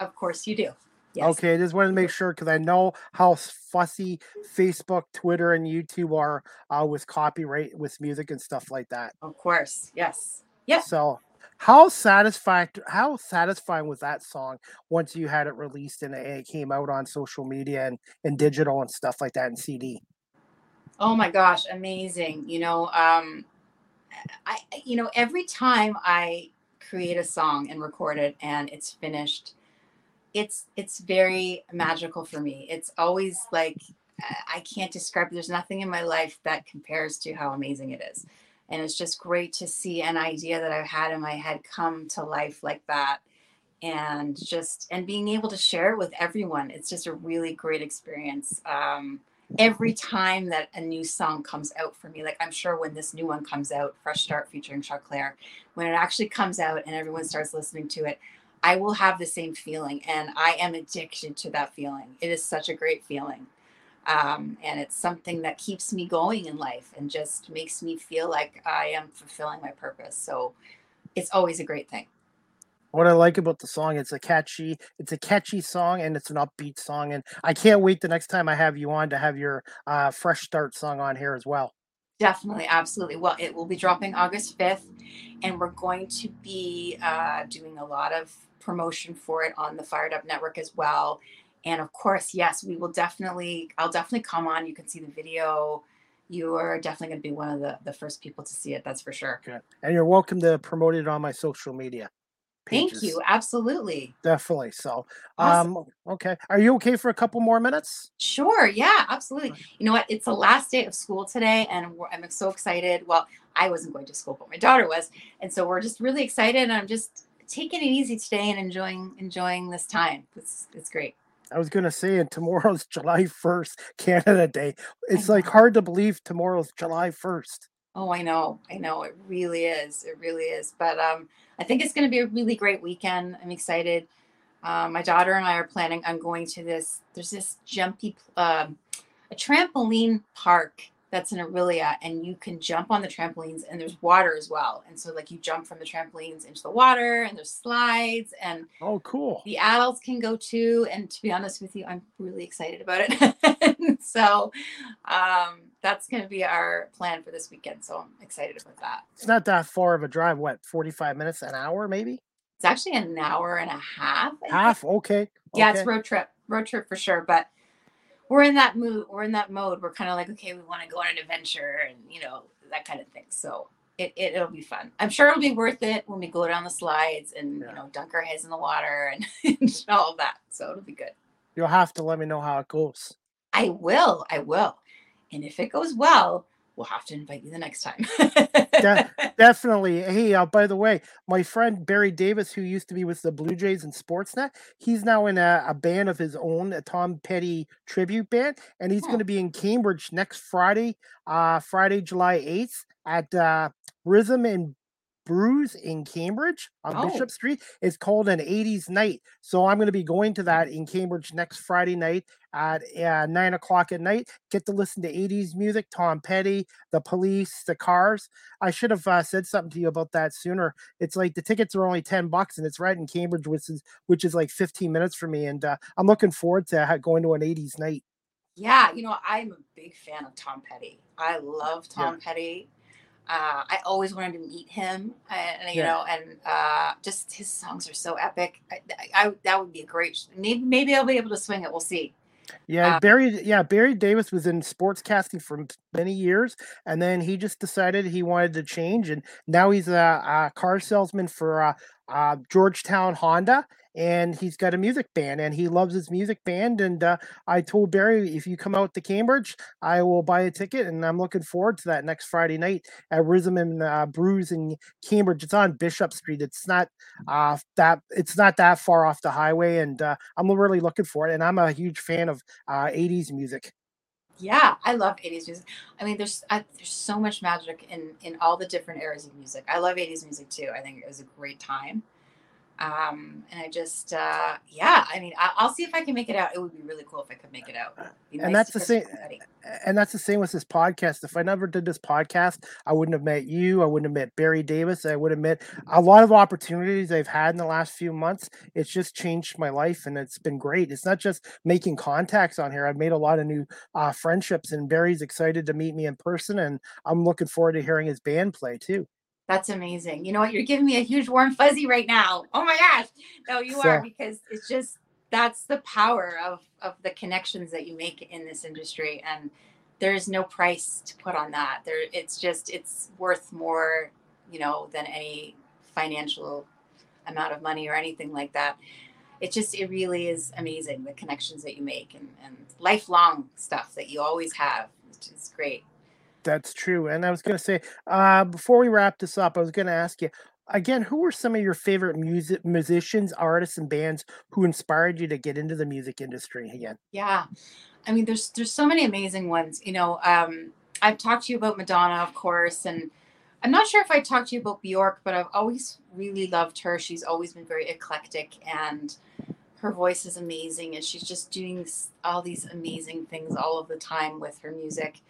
Of course you do. Yes. Okay, I just wanted to make sure because I know how fussy Facebook, Twitter, and YouTube are with copyright, with music and stuff like that. Of course, yes. Yes. So how satisfying was that song once you had it released and it came out on social media and digital and stuff like that and CD? Oh my gosh, amazing. You know, every time I create a song and record it and it's finished, it's very magical for me. It's always like, I can't describe, there's nothing in my life that compares to how amazing it is. And it's just great to see an idea that I've had in my head come to life like that. And just, and being able to share it with everyone, it's just a really great experience. Every time that a new song comes out for me, like I'm sure when this new one comes out, Fresh Start featuring Choclair, when it actually comes out and everyone starts listening to it, I will have the same feeling, and I am addicted to that feeling. It is such a great feeling. And it's something that keeps me going in life and just makes me feel like I am fulfilling my purpose. So it's always a great thing. What I like about the song, it's a catchy song, and it's an upbeat song. And I can't wait the next time I have you on to have your Fresh Start song on here as well. Definitely. Absolutely. Well, it will be dropping August 5th, and we're going to be doing a lot of promotion for it on the Fired Up Network as well. And of course, yes, we will definitely, I'll definitely come on. You can see the video. You are definitely going to be one of the first people to see it. That's for sure. Okay. And you're welcome to promote it on my social media pages. Thank you. Absolutely. Definitely. So, awesome. Okay. Are you okay for a couple more minutes? Sure. Yeah, absolutely. You know what? It's the last day of school today, and I'm so excited. Well, I wasn't going to school, but my daughter was. And so we're just really excited, and I'm just taking it easy today and enjoying this time. It's great. I was going to say, and tomorrow's July 1st, Canada Day. It's like hard to believe tomorrow's July 1st. Oh, I know. It really is. But I think it's going to be a really great weekend. I'm excited. My daughter and I are planning on going to this. There's this jumpy, a trampoline park that's in Orillia, and you can jump on the trampolines, and there's water as well. And so like you jump from the trampolines into the water, and there's slides, and oh, cool. The adults can go too. And to be honest with you, I'm really excited about it. So that's going to be our plan for this weekend. So I'm excited about that. It's not that far of a drive. What, 45 minutes, an hour, maybe? It's actually an hour and a half. Okay. Yeah. It's road trip for sure. But we're in that mood. We're in that mode. We're kind of like, okay, we want to go on an adventure, and you know, that kind of thing. So it'll be fun. I'm sure it'll be worth it when we go down the slides and you know, dunk our heads in the water and all of that. So it'll be good. You'll have to let me know how it goes. I will. And if it goes well, we'll have to invite you the next time. Definitely. Hey, by the way, my friend Barry Davis, who used to be with the Blue Jays and Sportsnet, he's now in a band of his own, a Tom Petty tribute band, and he's going to be in Cambridge next Friday, July 8th at Rhythm and Brews in Cambridge on Bishop Street. It's called an 80s night. So I'm going to be going to that in Cambridge next Friday night at 9:00 at night. Get to listen to 80s music, Tom Petty, The Police, The Cars. I should have said something to you about that sooner. It's like the tickets are only $10, and it's right in Cambridge, which is like 15 minutes for me. And I'm looking forward to going to an 80s night. Yeah. You know, I'm a big fan of Tom Petty. I love Tom Petty. I always wanted to meet him, and you know, and just his songs are so epic. I that would be a great. Maybe I'll be able to swing it. We'll see. Yeah, Barry Davis was in sportscasting for many years, and then he just decided he wanted to change, and now he's a car salesman for Georgetown Honda, and he's got a music band, and he loves his music band. And I told Barry, if you come out to Cambridge, I will buy a ticket, and I'm looking forward to that next Friday night at Rhythm and Brews in Cambridge. It's on Bishop Street. It's not that far off the highway, and I'm really looking for it. And I'm a huge fan of 80s music. Yeah, I love 80s music. I mean, there's so much magic in all the different eras of music. I love 80s music too. I think it was a great time. And I just, I mean, I'll see if I can make it out. It would be really cool if I could make it out. And nice, that's the same. And that's the same with this podcast. If I never did this podcast, I wouldn't have met you. I wouldn't have met Barry Davis. I would have met a lot of opportunities I've had in the last few months. It's just changed my life, and it's been great. It's not just making contacts on here. I've made a lot of new friendships, and Barry's excited to meet me in person, and I'm looking forward to hearing his band play too. That's amazing. You know what? You're giving me a huge warm fuzzy right now. Oh my gosh. No, you are, because it's just, that's the power of the connections that you make in this industry. And there is no price to put on that. There, it's just, it's worth more, you know, than any financial amount of money or anything like that. It just, it really is amazing, the connections that you make and lifelong stuff that you always have, which is great. That's true. And I was going to say, before we wrap this up, I was going to ask you, again, who were some of your favorite musicians, artists, and bands who inspired you to get into the music industry again? Yeah. I mean, there's so many amazing ones. You know, I've talked to you about Madonna, of course, and I'm not sure if I talked to you about Bjork, but I've always really loved her. She's always been very eclectic, and her voice is amazing, and she's just doing all these amazing things all of the time with her music.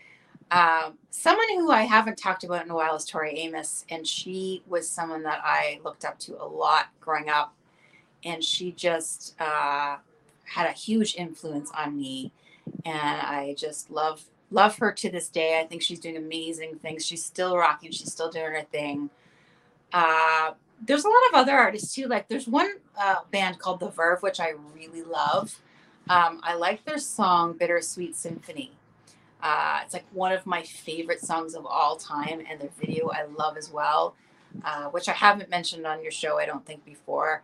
Someone who I haven't talked about in a while is Tori Amos, and she was someone that I looked up to a lot growing up, and she just had a huge influence on me, and I just love her to this day. I think she's doing amazing things. She's still rocking. She's still doing her thing. There's a lot of other artists too. Like there's one band called The Verve, which I really love. I like their song Bittersweet Symphony. It's like one of my favorite songs of all time, and their video I love as well, which I haven't mentioned on your show, I don't think, before.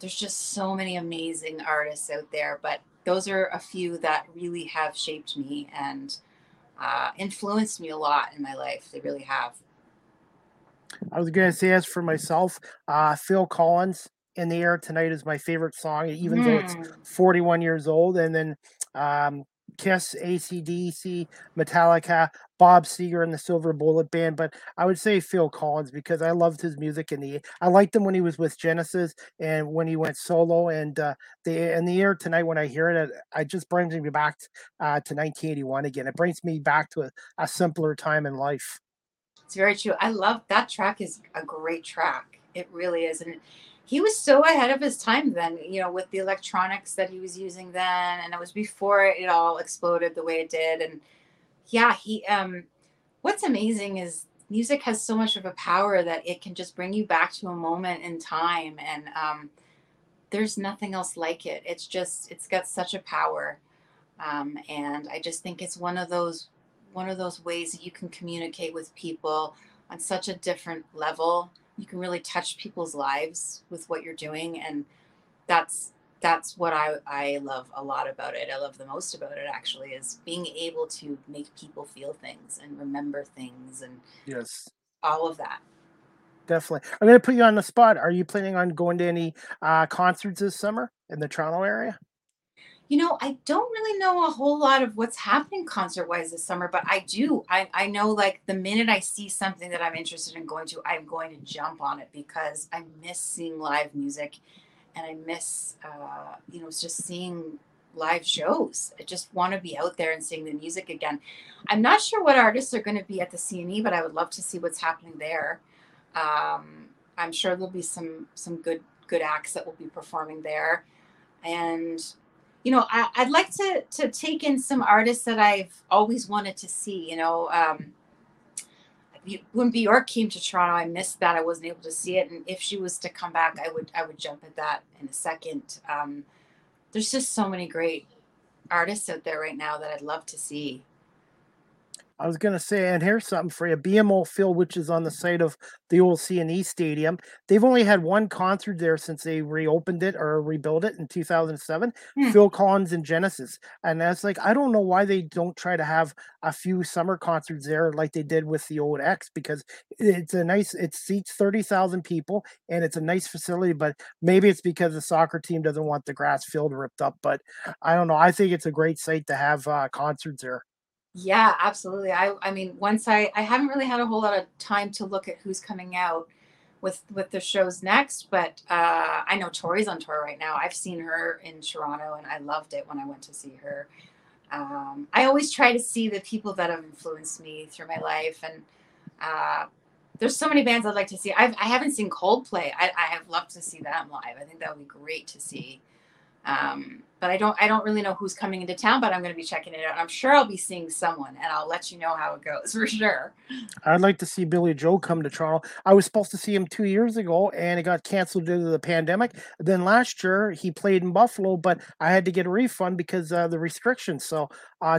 There's just so many amazing artists out there, but those are a few that really have shaped me and influenced me a lot in my life. They really have. I was going to say, as for myself, Phil Collins, In the Air Tonight is my favorite song, even though it's 41 years old. And then Kiss, AC/DC, Metallica, Bob Seger and the Silver Bullet Band. But I would say Phil Collins, because I loved his music, and I liked him when he was with Genesis and when he went solo. And In the Air Tonight, when I hear it, it just brings me back to 1981 again. It brings me back to a simpler time in life. It's very true. I love that track. Is a great track. It really is. And he was so ahead of his time then, you know, with the electronics that he was using then. And it was before it all exploded the way it did. And yeah, he, what's amazing is music has so much of a power that it can just bring you back to a moment in time. And there's nothing else like it. It's just, it's got such a power. And I just think it's one of those ways that you can communicate with people on such a different level. You can really touch people's lives with what you're doing. And that's what I love a lot about it. I love the most about it, actually, is being able to make people feel things and remember things and yes, all of that. Definitely. I'm going to put you on the spot. Are you planning on going to any concerts this summer in the Toronto area? You know, I don't really know a whole lot of what's happening concert-wise this summer, but I do. I know, like, the minute I see something that I'm interested in going to, I'm going to jump on it, because I miss seeing live music, and I miss, you know, just seeing live shows. I just want to be out there and seeing the music again. I'm not sure what artists are going to be at the CNE, but I would love to see what's happening there. I'm sure there'll be some good acts that will be performing there, and you know, I'd like to take in some artists that I've always wanted to see. You know, when Bjork came to Toronto, I missed that. I wasn't able to see it. And if she was to come back, I would jump at that in a second. There's just so many great artists out there right now that I'd love to see. I was going to say, and here's something for you. BMO Field, which is on the site of the old CNE Stadium, they've only had one concert there since they reopened it or rebuilt it in 2007, Phil Collins and Genesis. And that's like, I don't know why they don't try to have a few summer concerts there like they did with the old X, because it seats 30,000 people and it's a nice facility, but maybe it's because the soccer team doesn't want the grass field ripped up. But I don't know. I think it's a great site to have concerts there. Yeah, absolutely. I mean, once I haven't really had a whole lot of time to look at who's coming out with the shows next, but I know Tori's on tour right now. I've seen her in Toronto, and I loved it when I went to see her. I always try to see the people that have influenced me through my life, and there's so many bands I'd like to see. I haven't seen Coldplay. I have loved to see them live. I think that would be great to see. But I don't really know who's coming into town, but I'm going to be checking it out. I'm sure I'll be seeing someone, and I'll let you know how it goes for sure. I'd like to see Billy Joel come to Toronto. I was supposed to see him 2 years ago, and it got canceled due to the pandemic. Then last year, he played in Buffalo, but I had to get a refund because of the restrictions. So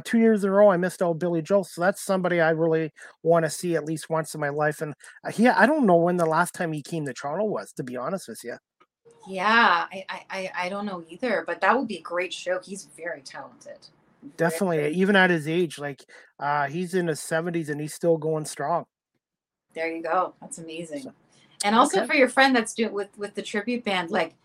2 years in a row, I missed out Billy Joel. So that's somebody I really want to see at least once in my life. And I don't know when the last time he came to Toronto was, to be honest with you. Yeah, I don't know either, but that would be a great show. He's very talented. Definitely, very, even at his age, like he's in his 70s and he's still going strong. There you go. That's amazing. So, and also for your friend that's doing with the tribute band, like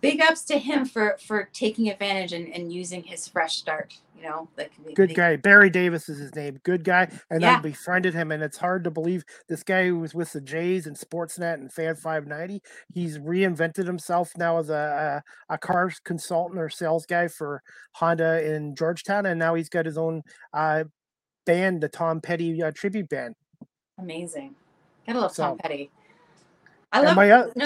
big ups to him for taking advantage and using his fresh start. You know, like good guy. Barry Davis is his name. Good guy, and I befriended him, and it's hard to believe this guy who was with the Jays and Sportsnet and Fan 590. He's reinvented himself now as a car consultant or sales guy for Honda in Georgetown, and now he's got his own band, the Tom Petty tribute band. Amazing, gotta love Tom Petty. I love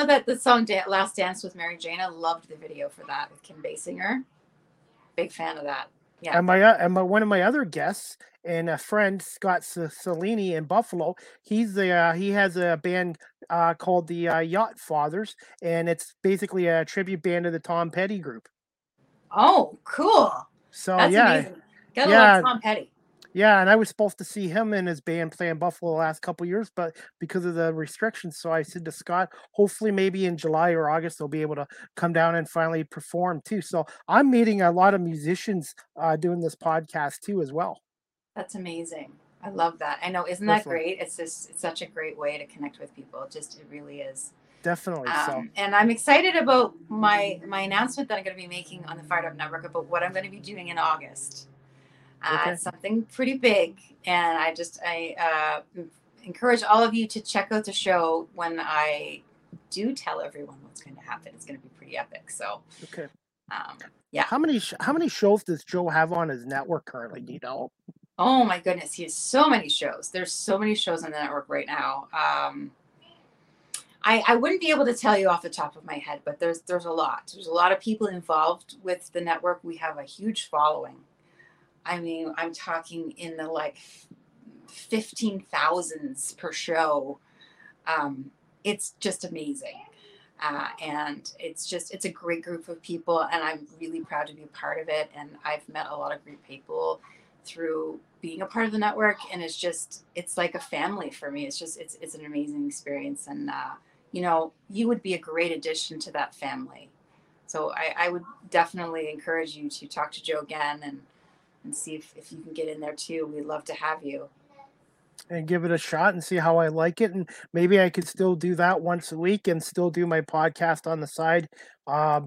that the song "Last Dance with Mary Jane." I loved the video for that with Kim Basinger. Big fan of that. Yeah. And one of my other guests and a friend, Scott Cellini in Buffalo, he has a band called the Yacht Fathers, and it's basically a tribute band to the Tom Petty group. Oh, cool! So that's amazing. Gotta love Tom Petty. Yeah, and I was supposed to see him and his band play in Buffalo the last couple of years, but because of the restrictions, so I said to Scott, hopefully maybe in July or August, they'll be able to come down and finally perform too. So I'm meeting a lot of musicians doing this podcast too as well. That's amazing. I love that. I know. Isn't that great? It's such a great way to connect with people. It really is. Definitely. And I'm excited about my announcement that I'm going to be making on the Fired Up Network about what I'm going to be doing in August. Something pretty big, and I encourage all of you to check out the show when I do tell everyone what's going to happen. It's going to be pretty epic. So, How many shows does Joe have on his network currently? Do you know? Oh my goodness, he has so many shows. There's so many shows on the network right now. I wouldn't be able to tell you off the top of my head, but there's a lot. There's a lot of people involved with the network. We have a huge following. I mean, I'm talking in the 15,000s per show. It's just amazing. And it's a great group of people, and I'm really proud to be a part of it. And I've met a lot of great people through being a part of the network. And it's like a family for me. It's an amazing experience. And, you would be a great addition to that family. So I would definitely encourage you to talk to Joe again and see if you can get in there too. We'd love to have you. And give it a shot and see how I like it. And maybe I could still do that once a week and still do my podcast on the side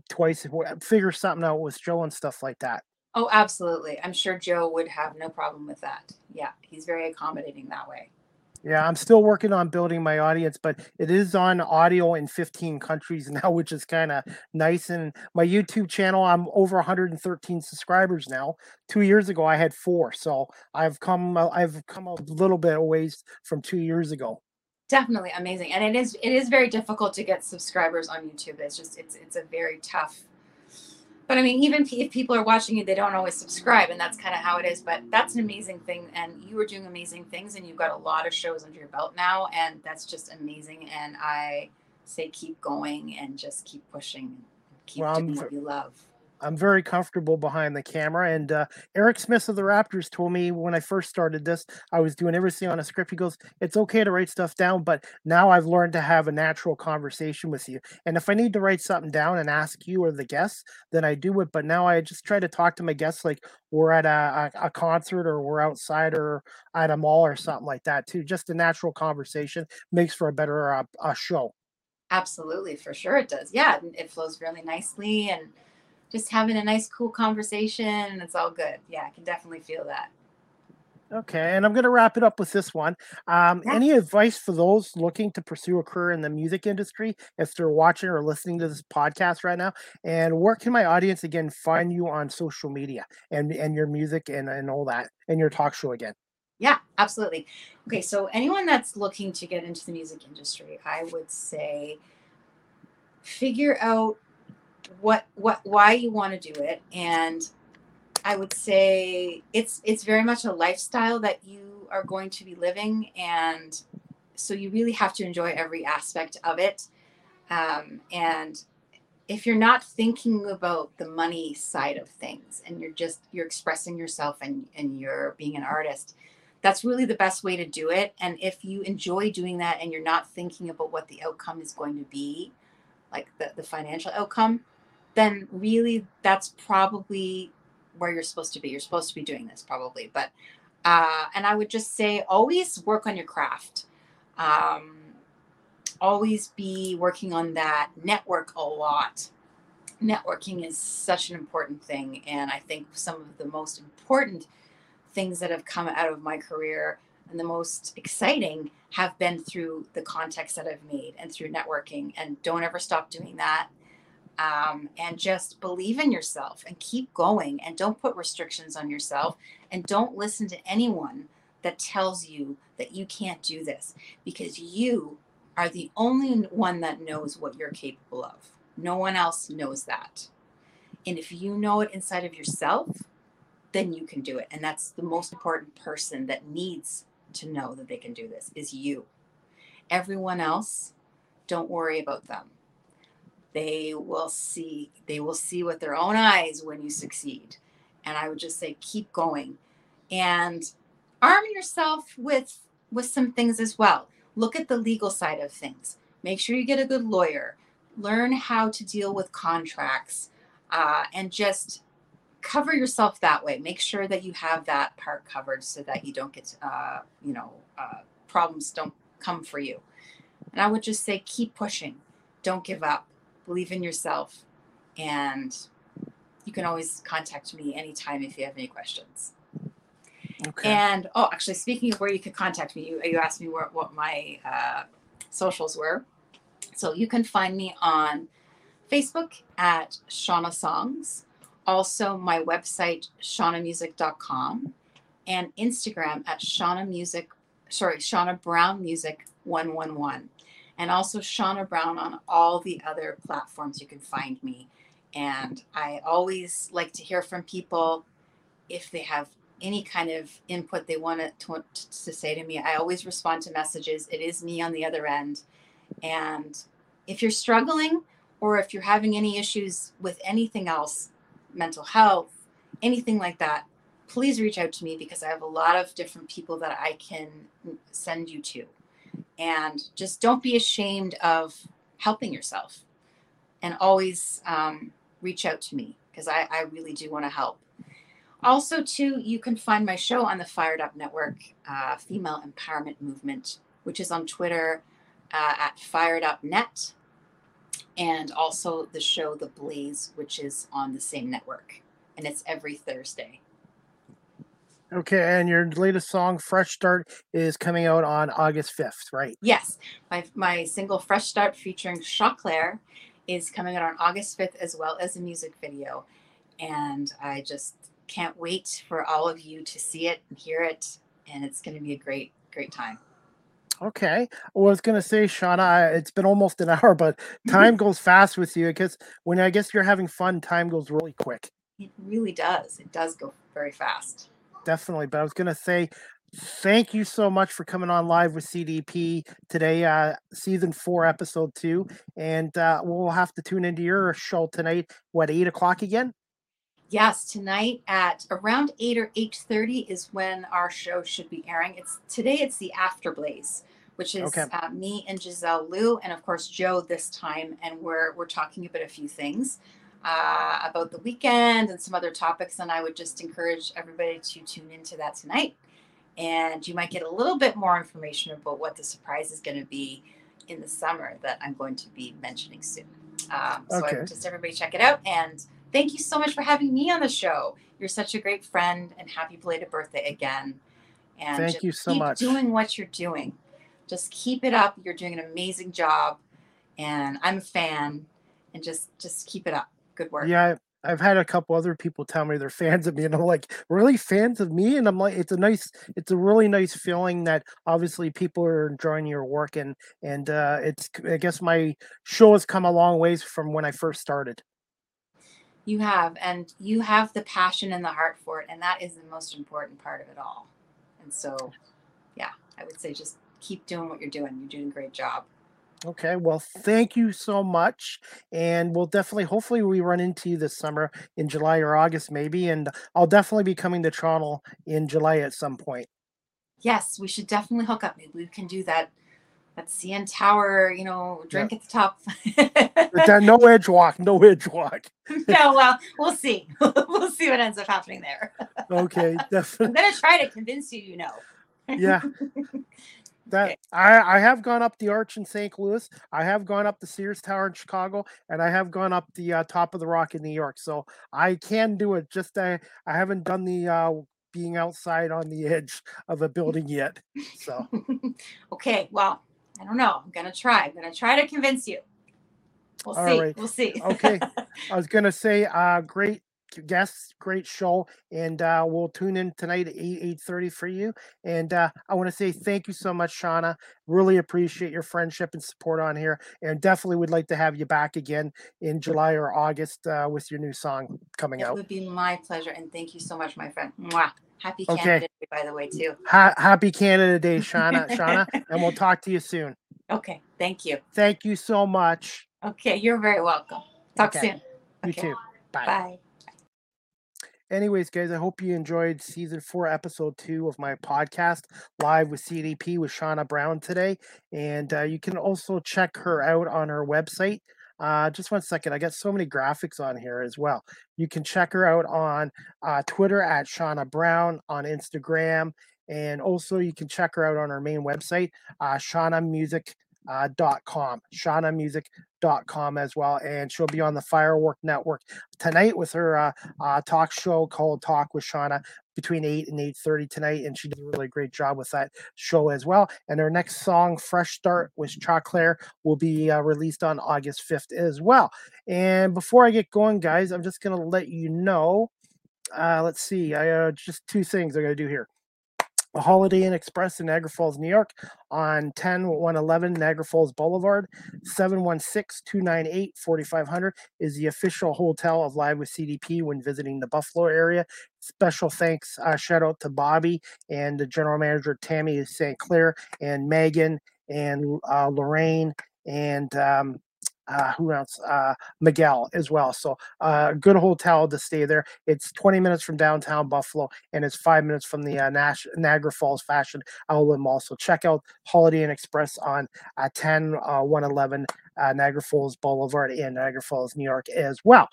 twice. Figure something out with Joe and stuff like that. Oh, absolutely. I'm sure Joe would have no problem with that. Yeah, he's very accommodating that way. Yeah, I'm still working on building my audience, but it is on audio in 15 countries now, which is kind of nice. And my YouTube channel, I'm over 113 subscribers now. 2 years ago, I had 4. So I've come a little bit away from 2 years ago. Definitely amazing. And it is very difficult to get subscribers on YouTube. It's a very tough. But I mean, even if people are watching you, they don't always subscribe, and that's kind of how it is. But that's an amazing thing, and you are doing amazing things, and you've got a lot of shows under your belt now, and that's just amazing. And I say keep going and just keep pushing, keep doing what you love. I'm very comfortable behind the camera, and Eric Smith of the Raptors told me when I first started this, I was doing everything on a script. He goes, it's okay to write stuff down, but now I've learned to have a natural conversation with you. And if I need to write something down and ask you or the guests, then I do it. But now I just try to talk to my guests like we're at a concert or we're outside or at a mall or something like that too. Just a natural conversation makes for a better show. Absolutely, for sure it does. Yeah, it flows really nicely, and just having a nice, cool conversation, and it's all good. Yeah, I can definitely feel that. Okay, and I'm going to wrap it up with this one. Any advice for those looking to pursue a career in the music industry, if they're watching or listening to this podcast right now? And where can my audience, again, find you on social media and your music and all that, and your talk show again? Yeah, absolutely. Okay, so anyone that's looking to get into the music industry, I would say figure out why you want to do it. And I would say it's very much a lifestyle that you are going to be living. And so you really have to enjoy every aspect of it. And if you're not thinking about the money side of things and you're expressing yourself and you're being an artist, that's really the best way to do it. And if you enjoy doing that and you're not thinking about what the outcome is going to be, like the financial outcome, then really that's probably where you're supposed to be. You're supposed to be doing this probably. But, and I would just say, always work on your craft. Always be working on that. Network a lot. Networking is such an important thing. And I think some of the most important things that have come out of my career and the most exciting have been through the contacts that I've made and through networking. And don't ever stop doing that. And just believe in yourself and keep going, and don't put restrictions on yourself, and don't listen to anyone that tells you that you can't do this, because you are the only one that knows what you're capable of. No one else knows that. And if you know it inside of yourself, then you can do it. And that's the most important person that needs to know that they can do this is you. Everyone else, don't worry about them. They will see with their own eyes when you succeed. And I would just say, keep going and arm yourself with some things as well. Look at the legal side of things. Make sure you get a good lawyer, learn how to deal with contracts, and just cover yourself that way. Make sure that you have that part covered so that you don't get, problems don't come for you. And I would just say, keep pushing. Don't give up. Believe in yourself, and you can always contact me anytime if you have any questions. Okay. And, oh, actually, speaking of where you could contact me, you asked me what my socials were. So you can find me on Facebook at Shauna Songs, also my website, ShaunaMusic.com, and Instagram at Shauna Brown Music 111. And also Shauna Brown on all the other platforms you can find me. And I always like to hear from people if they have any kind of input they want to say to me. I always respond to messages. It is me on the other end. And if you're struggling or if you're having any issues with anything else, mental health, anything like that, please reach out to me, because I have a lot of different people that I can send you to. And just don't be ashamed of helping yourself, and always reach out to me, because I really do want to help. Also, too, you can find my show on the Fired Up Network, Female Empowerment Movement, which is on Twitter at Fired Up Net, and also the show The Blaze, which is on the same network, and it's every Thursday. Okay, and your latest song, Fresh Start, is coming out on August 5th, right? Yes. My single, Fresh Start, featuring Choclair, is coming out on August 5th, as well as a music video. And I just can't wait for all of you to see it and hear it. And it's going to be a great, great time. Okay. Well, I was going to say, Shauna, it's been almost an hour, but time goes fast with you, because when I guess you're having fun, time goes really quick. It really does. It does go very fast. Definitely. But I was going to say, thank you so much for coming on live with CDP today, season 4, episode 2. And we'll have to tune into your show tonight, what, 8 o'clock again? Yes, tonight at around 8 or 8:30 is when our show should be airing. Today it's the After Blaze, which is okay. Me and Giselle Liu, and of course Joe this time. And we're talking about a few things. About the weekend and some other topics. And I would just encourage everybody to tune into that tonight. And you might get a little bit more information about what the surprise is going to be in the summer that I'm going to be mentioning soon. So just everybody check it out. And thank you so much for having me on the show. You're such a great friend, and happy belated birthday again. And thank you so much. Keep doing what you're doing. Just keep it up. You're doing an amazing job, and I'm a fan, and just keep it up. Good work. Yeah, I've had a couple other people tell me they're fans of me, and I'm like, really fans of me? And I'm like, it's a really nice feeling that obviously people are enjoying your work, and it's, I guess my show has come a long ways from when I first started. You have, and you have the passion and the heart for it, and that is the most important part of it all. And so, yeah, I would say just keep doing what you're doing. You're doing a great job. Okay, well, thank you so much, and we'll definitely, hopefully we run into you this summer in July or August maybe, and I'll definitely be coming to Toronto in July at some point. Yes, we should definitely hook up. Maybe we can do that CN Tower, you know, drink at the top. No edge walk. No, well, we'll see. We'll see what ends up happening there. Okay, definitely. I'm going to try to convince you, you know. Yeah. That okay. I have gone up the Arch in St. Louis. I have gone up the Sears Tower in Chicago, and I have gone up the Top of the Rock in New York. So I can do it. Just I haven't done the being outside on the edge of a building yet. So okay, well, I don't know. I'm gonna try. To convince you. We'll all see. Right. We'll see. Okay. I was gonna say, great guests, great show, and we'll tune in tonight at 8:30 for you. And I want to say thank you so much, Shauna. Really appreciate your friendship and support on here, and definitely would like to have you back again in July or August with your new song coming out. It would be my pleasure, and thank you so much, my friend. Mwah. Happy Canada Day, by the way, too. Happy Canada Day, Shauna. Shauna, and we'll talk to you soon. Okay, thank you. Thank you so much. Okay, you're very welcome. Talk soon. You too. Bye. Bye. Anyways, guys, I hope you enjoyed season 4, episode 2 of my podcast, Live with CDP with Shauna Brown today. And you can also check her out on her website. Just one second. I got so many graphics on here as well. You can check her out on Twitter at Shauna Brown, on Instagram. And also you can check her out on her main website, ShaunaMusic.com. ShaunaMusic.com as well. And she'll be on the Firework Network tonight with her talk show called Talk with Shauna between 8 and 8:30 tonight. And she does a really great job with that show as well. And her next song, Fresh Start with Choclair, will be released on August 5th as well. And before I get going, guys, I'm just going to let you know. Let's see. I just two things I got to do here. A Holiday Inn Express in Niagara Falls, New York on 10111 Niagara Falls Boulevard. 716-298-4500 is the official hotel of Live with CDP when visiting the Buffalo area. Special thanks, shout out to Bobby and the general manager, Tammy St. Clair, and Megan and Lorraine and who else? Miguel as well. So good hotel to stay there. It's 20 minutes from downtown Buffalo, and it's 5 minutes from the Niagara Falls Fashion Outlet Mall. So check out Holiday Inn Express on 10111 Niagara Falls Boulevard in Niagara Falls, New York as well.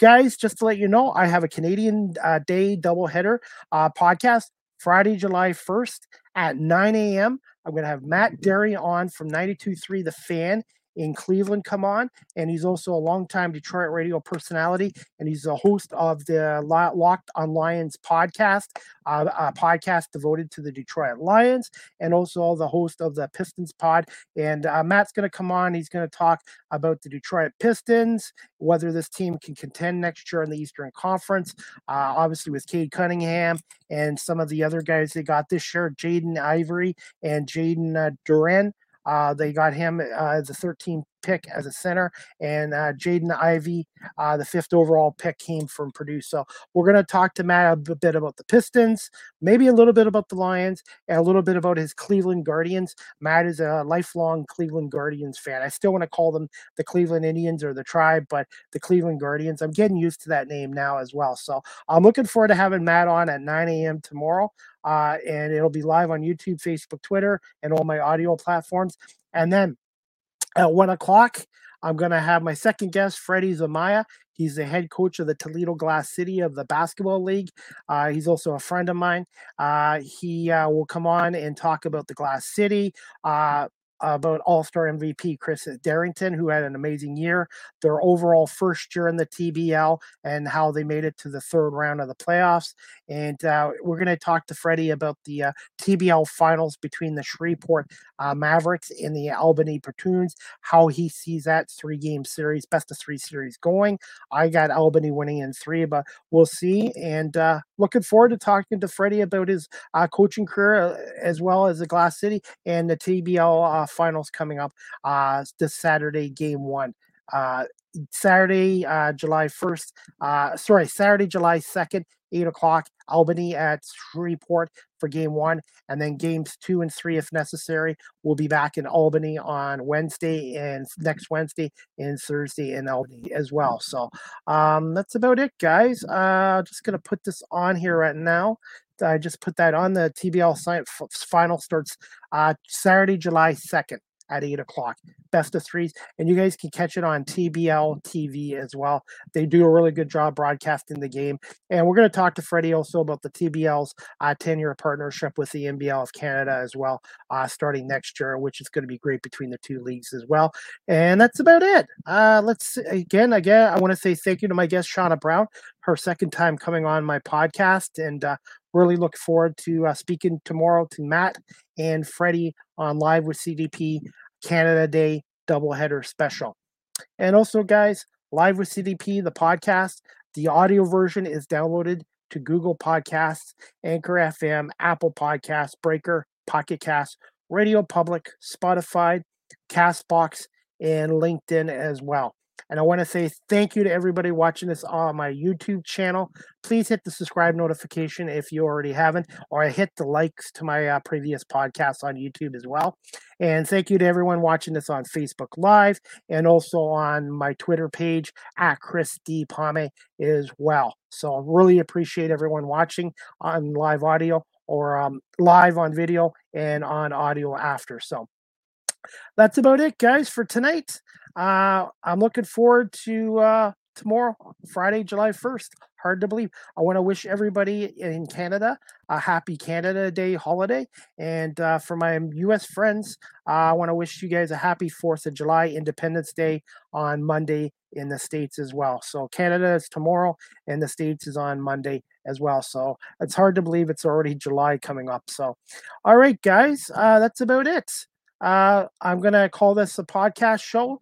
Guys, just to let you know, I have a Canadian Day doubleheader podcast Friday, July 1st at 9 a.m. I'm going to have Matt Derry on from 92.3 the Fan in Cleveland come on, and he's also a longtime Detroit radio personality, and he's the host of the Locked On Lions podcast, a podcast devoted to the Detroit Lions, and also the host of the Pistons pod. And Matt's going to come on. He's going to talk about the Detroit Pistons, whether this team can contend next year in the Eastern Conference, obviously with Cade Cunningham and some of the other guys they got this year, Jaden Ivory and Jaden Duran. They got him as the 13th pick as a center, and Jaden Ivey, the 5th overall pick, came from Purdue. So we're going to talk to Matt a bit about the Pistons, maybe a little bit about the Lions, and a little bit about his Cleveland Guardians. Matt is a lifelong Cleveland Guardians fan. I still want to call them the Cleveland Indians or the Tribe, but the Cleveland Guardians. I'm getting used to that name now as well. So I'm looking forward to having Matt on at 9 a.m. tomorrow. And it'll be live on YouTube, Facebook, Twitter, and all my audio platforms. And then at 1:00, I'm going to have my second guest, Freddie Zomaya. He's the head coach of the Toledo Glass City of the basketball league. He's also a friend of mine. He will come on and talk about the Glass City, about All-Star MVP Chris Darrington, who had an amazing year, their overall first year in the TBL, and how they made it to the third round of the playoffs. And we're going to talk to Freddie about the TBL finals between the Shreveport Mavericks and the Albany Patroons, how he sees that 3-game series, best of 3 series going. I got Albany winning in 3, but we'll see. And looking forward to talking to Freddie about his coaching career, as well as the Glass City and the TBL finals coming up this Saturday, game 1 Saturday, July 2nd, 8 o'clock, Albany at Shreveport for game one. And then games 2 and 3, if necessary, we'll be back in Albany on Wednesday and next Wednesday and Thursday in Albany as well. So that's about it, guys. Just going to put this on here right now. I just put that on. The TBL final starts Saturday, July 2nd. At 8 o'clock, best of threes, and you guys can catch it on TBL TV as well. They do a really good job broadcasting the game, and we're going to talk to Freddie also about the TBL's 10-year partnership with the NBL of Canada as well, starting next year, which is going to be great between the two leagues as well. And that's about it. Let's again. I want to say thank you to my guest Shauna Brown, her second time coming on my podcast, and really look forward to speaking tomorrow to Matt and Freddie on Live with CDP Canada Day doubleheader special. And also, guys, Live with CDP, the podcast, the audio version is downloaded to Google Podcasts, Anchor FM, Apple Podcasts, Breaker, Pocket Casts, Radio Public, Spotify, Castbox, and LinkedIn as well. And I want to say thank you to everybody watching this on my YouTube channel. Please hit the subscribe notification if you already haven't, or hit the likes to my previous podcasts on YouTube as well. And thank you to everyone watching this on Facebook Live and also on my Twitter page at Chris D. Pame as well. So I really appreciate everyone watching on live audio or live on video and on audio after. So that's about it, guys, for tonight. I'm looking forward to tomorrow, Friday, July 1st. Hard to believe. I want to wish everybody in Canada a happy Canada Day holiday. And for my U.S. friends, I want to wish you guys a happy 4th of July, Independence Day on Monday in the States as well. So Canada is tomorrow and the States is on Monday as well. So it's hard to believe it's already July coming up. So, all right, guys, that's about it. I'm going to call this a podcast show,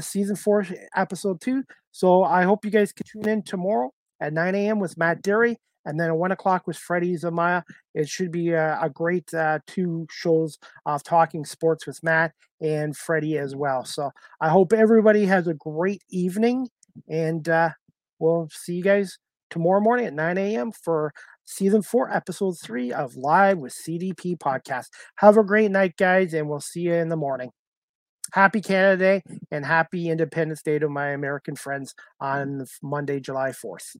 season 4, episode 2. So I hope you guys can tune in tomorrow at 9 a.m. with Matt Derry, and then at 1 o'clock with Freddie Zomaya. It should be a great two shows of talking sports with Matt and Freddie as well. So I hope everybody has a great evening, and we'll see you guys tomorrow morning at 9 a.m. for Season 4, Episode 3 of Live with CDP Podcast. Have a great night, guys, and we'll see you in the morning. Happy Canada Day and happy Independence Day to my American friends on Monday, July 4th.